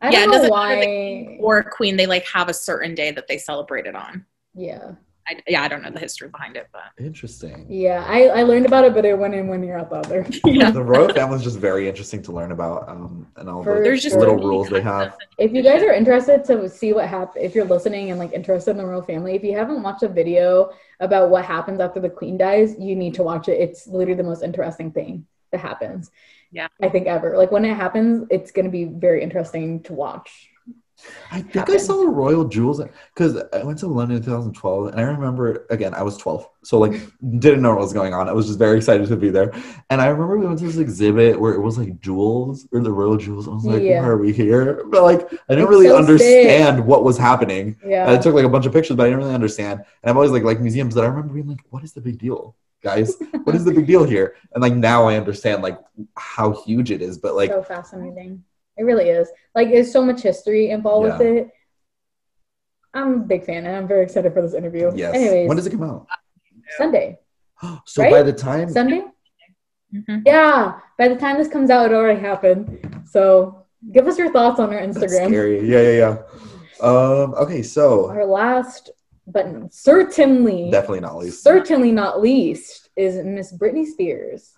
I don't know why. King or Queen, they like have a certain day that they celebrate it on. Yeah. I don't know the history behind it, but interesting. Yeah, I learned about it, but it went in one ear out the other. Yeah. The royal family is just very interesting to learn about, and all the little rules they have. If you guys are interested to see what happens, if you're listening and like interested in the royal family, if you haven't watched a video about what happens after the Queen dies, you need to watch it. It's literally the most interesting thing that happens. Yeah, I think ever. Like when it happens, it's going to be very interesting to watch. I think I saw the royal jewels because I went to London in 2012, and I remember again I was 12, so like didn't know what was going on. I was just very excited to be there, and I remember we went to this exhibit where it was like jewels or the royal jewels. I was like, why are we here? But like I didn't really understand what was happening. Yeah, I took like a bunch of pictures, but I didn't really understand. And I've always like museums that I remember being like, what is the big deal, guys? What is the big deal here? And like now I understand like how huge it is, but like so fascinating. It really is. Like, there's so much history involved with it. I'm a big fan, and I'm very excited for this interview. Yes. Anyways. When does it come out? Sunday. So right? By the time... Sunday? Mm-hmm. Yeah. By the time this comes out, it already happened. So give us your thoughts on our Instagram. That's scary. Yeah. Okay, so... Our last, but certainly... Definitely not least. Certainly not least is Miss Britney Spears.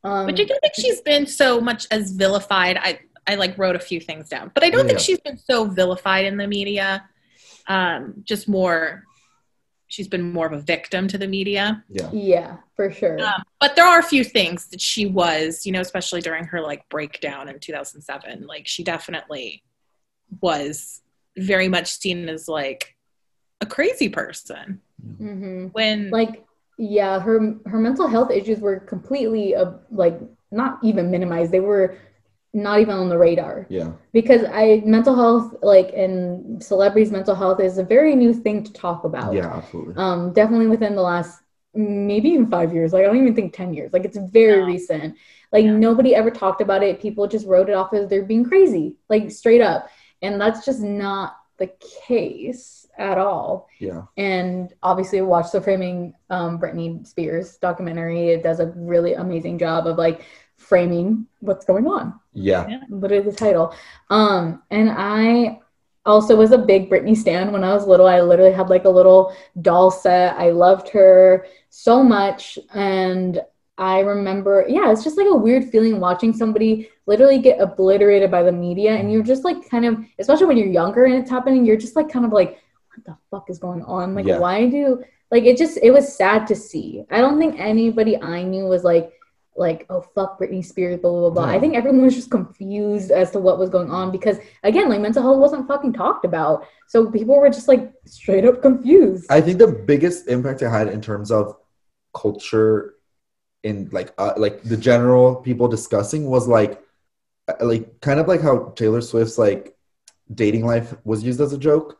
But I don't think she's been so much as vilified. I like wrote a few things down, but I don't think she's been so vilified in the media. Just more, she's been more of a victim to the media. Yeah, for sure. But there are a few things that she was, especially during her like breakdown in 2007. Like she definitely was very much seen as like a crazy person. Mm-hmm. When like. Yeah, her mental health issues were completely, like, not even minimized. They were not even on the radar. Yeah. Because mental health, like, and celebrities' mental health is a very new thing to talk about. Yeah, absolutely. Definitely within the last, maybe even 5 years. Like, I don't even think 10 years. Like, it's very recent. Like, nobody ever talked about it. People just wrote it off as they're being crazy. Like, straight up. And that's just not the case at all. Yeah. And obviously watch the Framing Britney Spears documentary. It does a really amazing job of like framing what's going on. Yeah. Literally the title. And I also was a big Britney stan when I was little. I literally had like a little doll set. I loved her so much. And I remember, it's just like a weird feeling watching somebody literally get obliterated by the media. And you're just like kind of, especially when you're younger and it's happening, you're just like kind of like, what the fuck is going on? Like, why do, like, it was sad to see. I don't think anybody I knew was like, oh, fuck Britney Spears, blah, blah, blah. Yeah. I think everyone was just confused as to what was going on because, again, like, mental health wasn't fucking talked about. So people were just like straight up confused. I think the biggest impact it had in terms of culture in like the general people discussing was like kind of like how Taylor Swift's like dating life was used as a joke.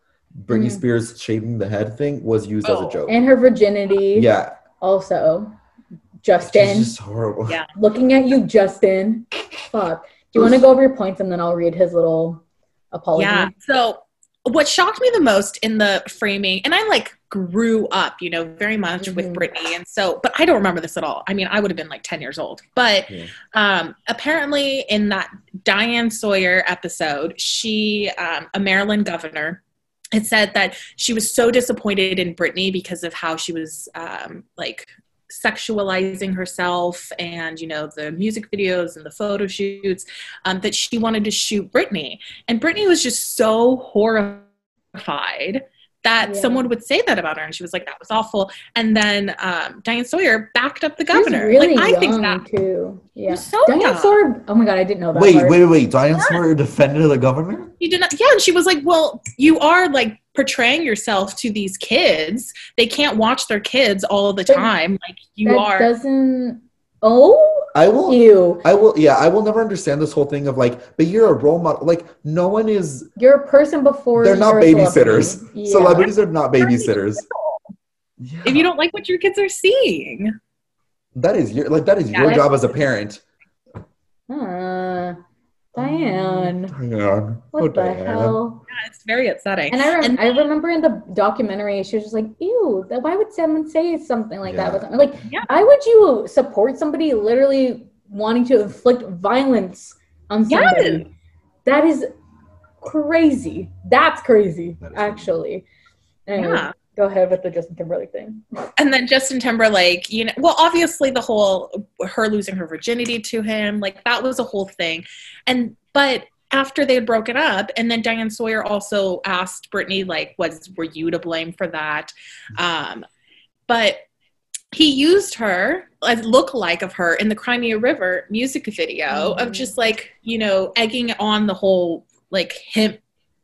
Britney Spears shaving the head thing was used as a joke. And her virginity. Yeah. Also. Justin. This is horrible. Yeah. Looking at you, Justin. Fuck. Do you want to go over your points and then I'll read his little apology? Yeah. So what shocked me the most in the framing, and I like grew up, you know, very much mm-hmm. with Britney. And so, but I don't remember this at all. I mean, I would have been like 10 years old, but apparently in that Diane Sawyer episode, she, a Maryland governor, had said that she was so disappointed in Britney because of how she was like sexualizing herself and, you know, the music videos and the photo shoots, that she wanted to shoot Britney. And Britney was just so horrified that someone would say that about her. And she was like, that was awful. And then Diane Sawyer backed up the governor. Really like, I think that too. Yeah. So Diane Sawyer, oh my God, I didn't know that. Wait. Diane Sawyer defended the governor? He did not. Yeah. And she was like, well, you are like portraying yourself to these kids. They can't watch their kids all the time. Like you that are. Doesn't. Oh, I will never understand this whole thing of like, but you're a role model. Like no one is. You're a person before. They're not babysitters. Yeah. Celebrities are not babysitters. Yeah. If you don't like what your kids are seeing. That is your job as a parent. Diane. What the hell? Yeah, it's very upsetting. And I remember in the documentary, she was just like, ew, why would someone say something like that? Like, why would you support somebody literally wanting to inflict violence on somebody? Yes. That is crazy. That's crazy, actually. Anyway, go ahead with the Justin Timberlake thing. And then Justin Timberlake, you know, well, obviously the whole her losing her virginity to him, like that was a whole thing. And, but after they had broken up, and then Diane Sawyer also asked Britney, like, were you to blame for that? But he used her, a lookalike of her in the Crimea River music video of just like, you know, egging on the whole, like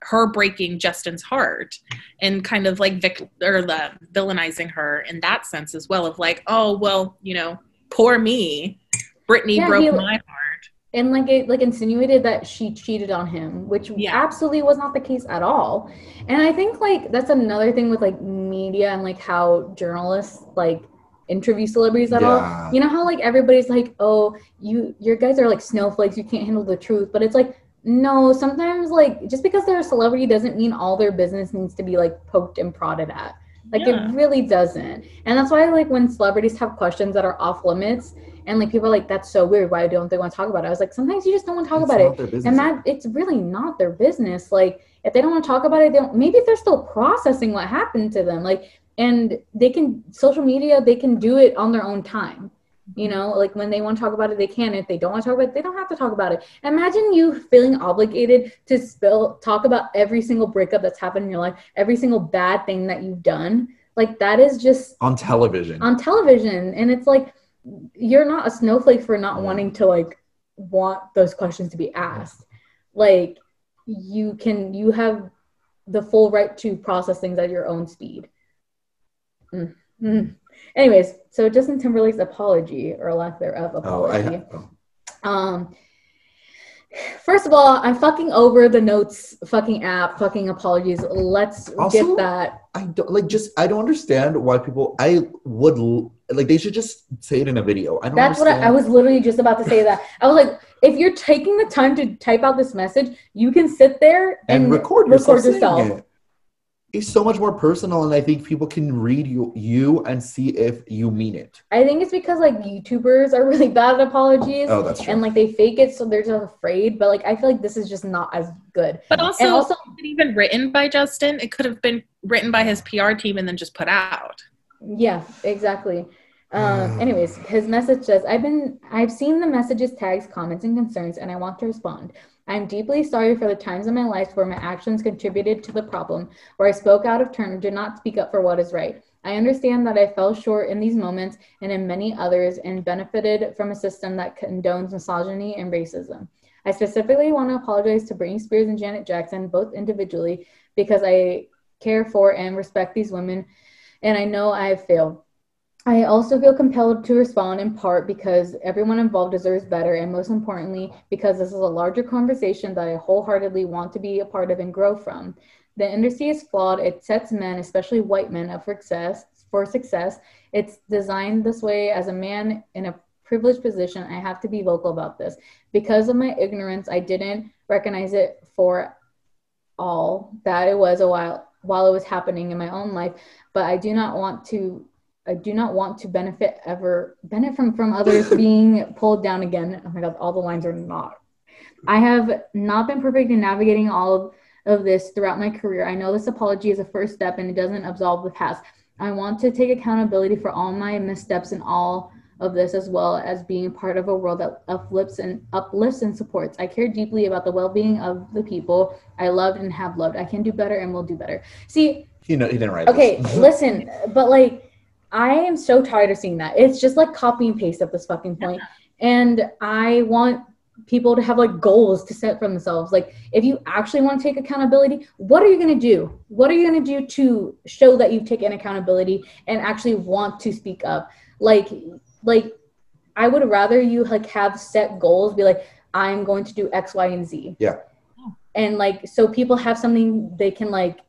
her breaking Justin's heart and kind of like villainizing her in that sense as well of like, oh, well, you know, poor me, Britney broke my heart. And like it like insinuated that she cheated on him, which absolutely was not the case at all. And I think like that's another thing with like media and like how journalists like interview celebrities at all. You know how like everybody's like, oh, your guys are like snowflakes, you can't handle the truth. But it's like, no, sometimes like just because they're a celebrity doesn't mean all their business needs to be like poked and prodded at. Like it really doesn't. And that's why like when celebrities have questions that are off limits and like people are like, that's so weird, why don't they want to talk about it? I was like, sometimes you just don't want to talk about it. And that it's really not their business. Like if they don't want to talk about it, they don't, maybe if they're still processing what happened to them, like, and they can, social media, they can do it on their own time. You know, like when they want to talk about it, they can. If they don't want to talk about it, they don't have to talk about it. Imagine you feeling obligated to talk about every single breakup that's happened in your life, every single bad thing that you've done. Like that is just on television. And it's like, you're not a snowflake for not wanting to like, want those questions to be asked. Like you have the full right to process things at your own speed. Anyways, so Justin Timberlake's apology, or lack thereof apology. First of all, I'm fucking over the notes, fucking app, fucking apologies. Let's also, get that. I don't understand why people, they should just say it in a video. That's what I was literally just about to say that. I was like, if you're taking the time to type out this message, you can sit there and record yourself. It's so much more personal, and I think people can read you and see if you mean it. I think it's because like YouTubers are really bad at apologies. Oh, that's true. And like they fake it, so they're just afraid. But like I feel like this is just not as good. But also it even written by Justin. It could have been written by his PR team and then just put out. Yeah, exactly. Anyways, his message says, I've seen the messages, tags, comments, and concerns, and I want to respond. I'm deeply sorry for the times in my life where my actions contributed to the problem, where I spoke out of turn and did not speak up for what is right. I understand that I fell short in these moments and in many others and benefited from a system that condones misogyny and racism. I specifically want to apologize to Britney Spears and Janet Jackson, both individually, because I care for and respect these women, and I know I have failed. I also feel compelled to respond in part because everyone involved deserves better, and most importantly, because this is a larger conversation that I wholeheartedly want to be a part of and grow from. The industry is flawed. It sets men, especially white men, up for success. It's designed this way. As a man in a privileged position, I have to be vocal about this. Because of my ignorance, I didn't recognize it for all that it was while it was happening in my own life, but I do not want to benefit from others being pulled down again. Oh my God, all the lines are not. I have not been perfect in navigating all of this throughout my career. I know this apology is a first step and it doesn't absolve the past. I want to take accountability for all my missteps and all of this, as well as being part of a world that uplifts and supports. I care deeply about the well-being of the people I loved and have loved. I can do better and will do better. See, you know, he didn't write okay, this. Listen, but like, I am so tired of seeing that. It's just like copy and paste at this fucking point. And I want people to have like goals to set for themselves. Like, if you actually want to take accountability, what are you going to do? What are you going to do to show that you've taken accountability and actually want to speak up? Like, I would rather you like have set goals, be like, I'm going to do X, Y, and Z. Yeah. And like, so people have something they can like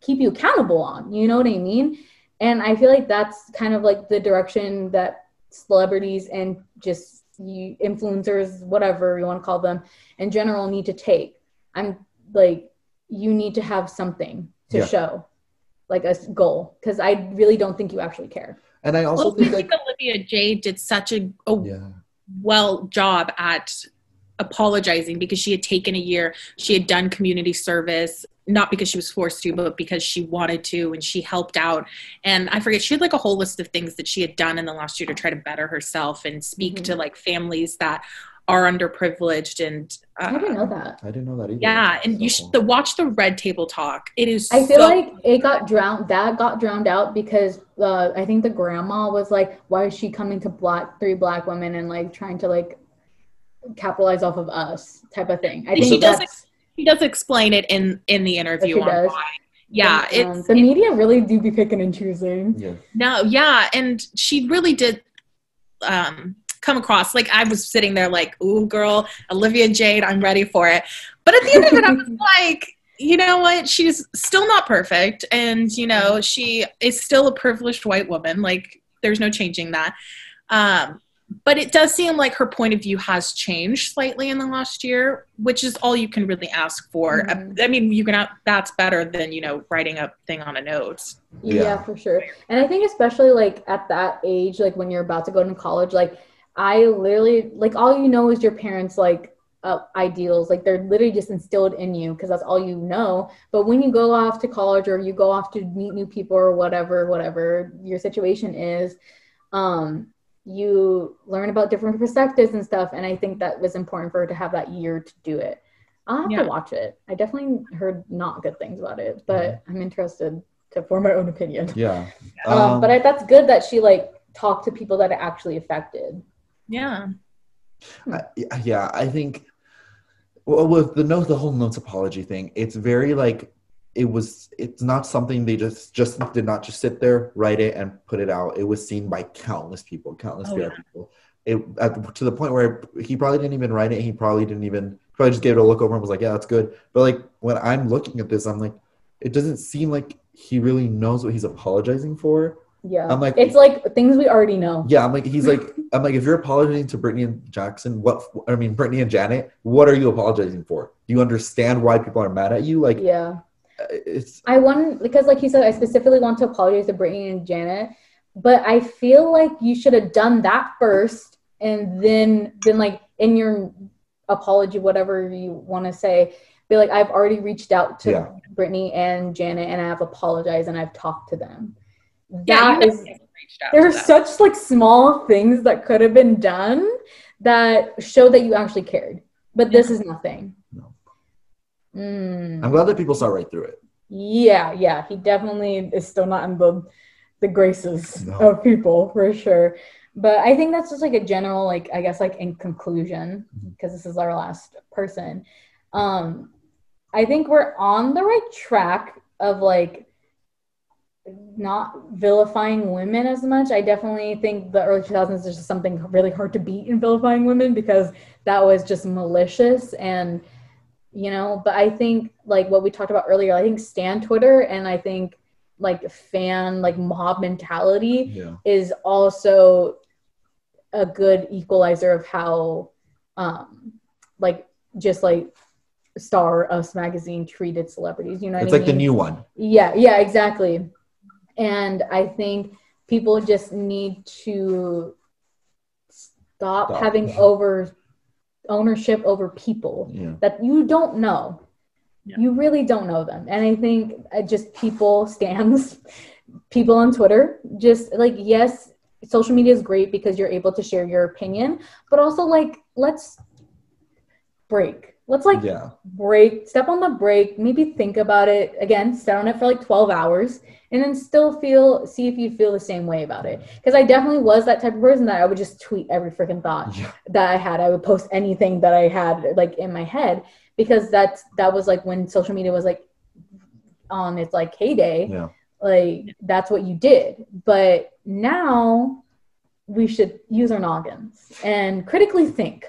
keep you accountable on, you know what I mean? And I feel like that's kind of like the direction that celebrities and just influencers, whatever you want to call them in general, need to take. I'm like, you need to have something to show, like a goal, because I really don't think you actually care. And I also think Olivia Jade did such a well job at apologizing, because she had taken a year, she had done community service, not because she was forced to, but because she wanted to, and she helped out. And I forget, she had like a whole list of things that she had done in the last year to try to better herself and speak to like families that are underprivileged. And I didn't know that. I didn't know that either. Yeah, and you should watch the Red Table Talk. It is. I feel like it got drowned. That got drowned out because I think the grandma was like, "Why is she coming to three black women and like trying to like capitalize off of us?" type of thing. I think she does explain it in the interview on why. Yeah, it's the media really do be picking and choosing. Yeah. No, yeah, and she really did. Come across like I was sitting there like, ooh girl, Olivia Jade, I'm ready for it. But at the end of it, I was like, you know what, she's still not perfect, and you know, she is still a privileged white woman, like there's no changing that. But it does seem like her point of view has changed slightly in the last year, which is all you can really ask for. Mm-hmm. I mean, you can, that's better than, you know, writing a thing on a note. Yeah, for sure. And I think especially like at that age, like when you're about to go to college, like I literally, like, all you know is your parents' like ideals, like they're literally just instilled in you because that's all you know. But when you go off to college or you go off to meet new people or whatever your situation is, you learn about different perspectives and stuff. And I think that was important for her to have that year to do it. I'll have to watch it. I definitely heard not good things about it, but I'm interested to form my own opinion. Yeah. But that's good that she like talked to people that it actually affected. Yeah. I think with the whole notes apology thing, it's very like, it's not something they just did not just sit there, write it, and put it out. It was seen by countless people. To the point where he probably didn't even write it. He probably just gave it a look over and was like, yeah, that's good. But like, when I'm looking at this, I'm like, it doesn't seem like he really knows what he's apologizing for. Yeah, I'm like, it's like things we already know. Yeah, I'm like, I'm like, if you're apologizing to Britney and Janet, what are you apologizing for? Do you understand why people are mad at you? Like, yeah, because like you said, I specifically want to apologize to Britney and Janet, but I feel like you should have done that first, and then like in your apology, whatever you want to say, be like, I've already reached out to Britney and Janet, and I have apologized, and I've talked to them. There are such like small things that could have been done that show that you actually cared, but this is nothing. No. I'm glad that people saw right through it. Yeah, he definitely is still not in the graces of people for sure. But I think that's just like a general, like I guess like in conclusion, because this is our last person. I think we're on the right track of like not vilifying women as much. I definitely think the early 2000s is just something really hard to beat in vilifying women, because that was just malicious and, you know, but I think like what we talked about earlier, I think stan Twitter, and I think like fan, like mob mentality is also a good equalizer of how like just like Star Us magazine treated celebrities, you know what it's I mean? It's like the new one. Yeah, exactly. And I think people just need to stop having ownership over people that you don't know. Yeah. You really don't know them. And I think just people, stands, people on Twitter, just like, yes, social media is great because you're able to share your opinion, but also like, let's break. Let's like break, step on the brake, maybe think about it again, sit on it for like 12 hours and then still see if you feel the same way about it. Cause I definitely was that type of person that I would just tweet every freaking thought that I had. I would post anything that I had like in my head. Because that was like when social media was like on its like heyday, like that's what you did. But now we should use our noggins and critically think.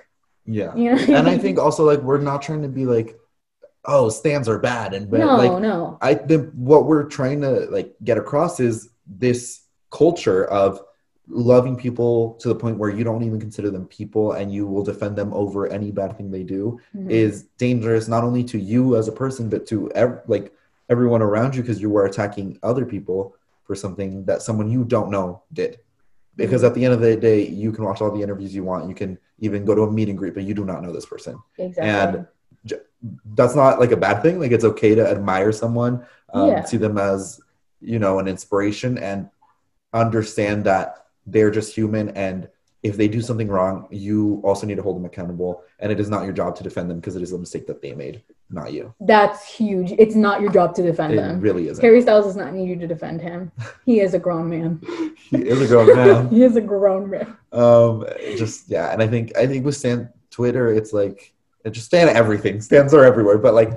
Yeah, you know? And I think also like we're not trying to be like, oh, stans are bad and bad. No. I think what we're trying to like get across is this culture of loving people to the point where you don't even consider them people and you will defend them over any bad thing they do is dangerous, not only to you as a person, but to everyone around you, because you were attacking other people for something that someone you don't know did. Because at the end of the day, you can watch all the interviews you want. You can even go to a meet and greet, but you do not know this person. Exactly. And that's not like a bad thing. Like, it's okay to admire someone, see them as, you know, an inspiration, and understand that they're just human, and if they do something wrong, you also need to hold them accountable, and it is not your job to defend them because it is a mistake that they made, not you. That's huge. It's not your job to defend them. It really isn't. Harry Styles does not need you to defend him. He is a grown man. He is a grown man. And I think with Stan Twitter, it's like, just stand at everything. Stans are everywhere, but like,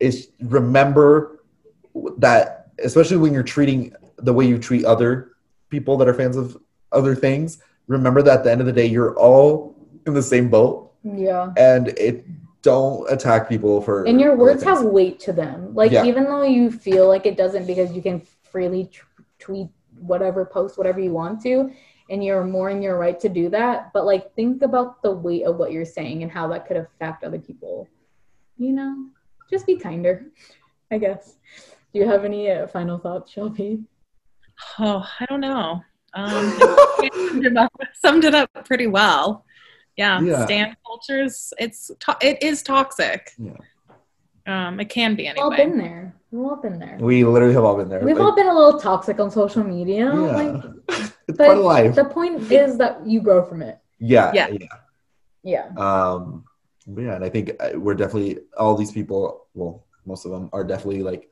it's remember that, especially when you're treating the way you treat other people that are fans of other things, remember that at the end of the day, you're all in the same boat. Yeah. And don't attack people for... And your words have weight to them. Like, even though you feel like it doesn't, because you can freely tweet whatever, post whatever you want to, and you're more in your right to do that. But, like, think about the weight of what you're saying and how that could affect other people. You know? Just be kinder, I guess. Do you have any final thoughts, Shelby? Oh, I don't know. Summed it up pretty well. Yeah. Stan cultures, it is toxic. Yeah. It can be anyway. We've all been there. We literally have all been there. We've all been a little toxic on social media. Yeah. It's part of life. The point is that you grow from it. Yeah. And I think we're definitely, all these people, well, most of them are definitely like,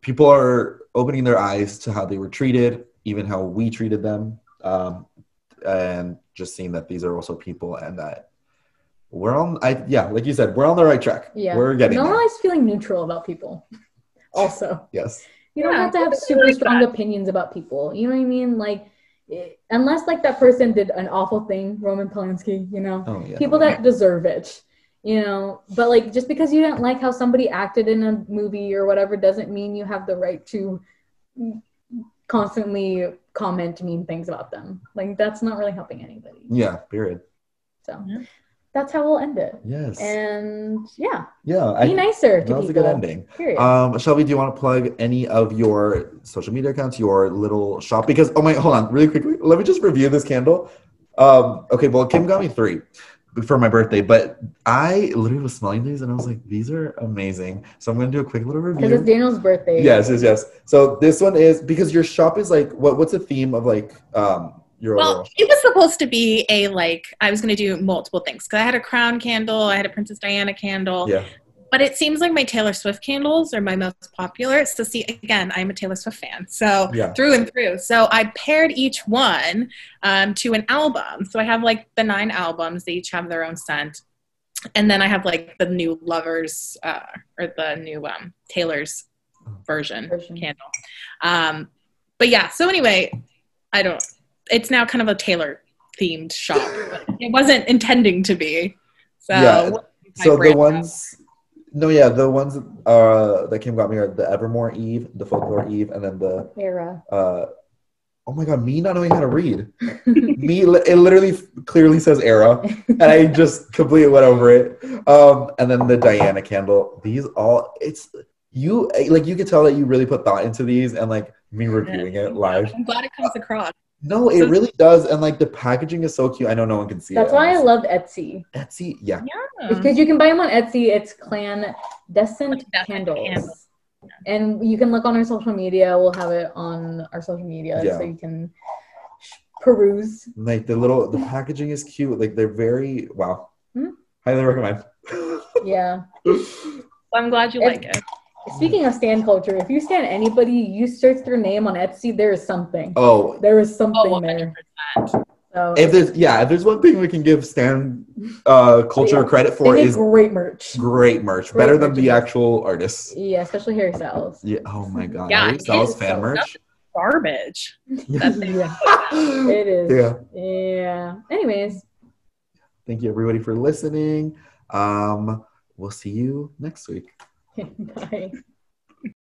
people are opening their eyes to how they were treated, even how we treated them, and just seeing that these are also people and that we're on. Like you said, we're on the right track. Yeah, we're getting. No one's feeling neutral about people. Also, yes, you don't have to have super strong opinions about people. You know what I mean? Like, unless like that person did an awful thing, Roman Polanski. You know, people that deserve it. You know, but like, just because you didn't like how somebody acted in a movie or whatever doesn't mean you have the right to constantly comment mean things about them. Like, that's not really helping anybody. Yeah, period. So that's how we'll end it. Yes. And be nicer to people. That was a good ending. Period. Shelby, do you want to plug any of your social media accounts, your little shop? Because, hold on, really quickly, let me just review this candle. Kim got me 3. For my birthday, but I literally was smelling these and I was like, these are amazing. So I'm going to do a quick little review. Because it's Daniel's birthday. Yes. So this one is, because your shop is like, what's the theme of like your... Well, it was supposed to be a like, I was going to do multiple things. Because I had a crown candle, I had a Princess Diana candle. Yeah. But it seems like my Taylor Swift candles are my most popular. So see, again, I'm a Taylor Swift fan. So through and through. So I paired each one to an album. So I have like the 9 albums. They each have their own scent. And then I have like the new Lovers or the new Taylor's version candle. So anyway, it's now kind of a Taylor themed shop. It wasn't intending to be. So the ones... No, yeah, the ones that Kim got me are the Evermore Eve, the Folklore Eve, and then the Era. Oh my God, me not knowing how to read. It literally clearly says Era, and I just completely went over it. And then the Diana candle. These all, it's you like you could tell that you really put thought into these, and like me reviewing it live. I'm glad it comes across. No, it really does. And like the packaging is so cute. I know no one can see That's why I love Etsy. Etsy, yeah. Because you can buy them on Etsy. It's Clandescent Candles. Yeah. And you can look on our social media. We'll have it on our social media so you can peruse. Like the packaging is cute. Like they're very, wow. Mm-hmm. Highly recommend. Yeah. I'm glad you like it. Speaking of stan culture, if you stan anybody, you search their name on Etsy, there is something. Oh. There is something there. So if there's one thing we can give stan culture credit for is great merch. Great merch. Better than the actual artists. Yeah, especially Harry Styles. Yeah. Oh my God. Yeah, Harry Styles fan merch. Garbage. Yeah. It is. Yeah. Anyways. Thank you everybody for listening. We'll see you next week. Bye.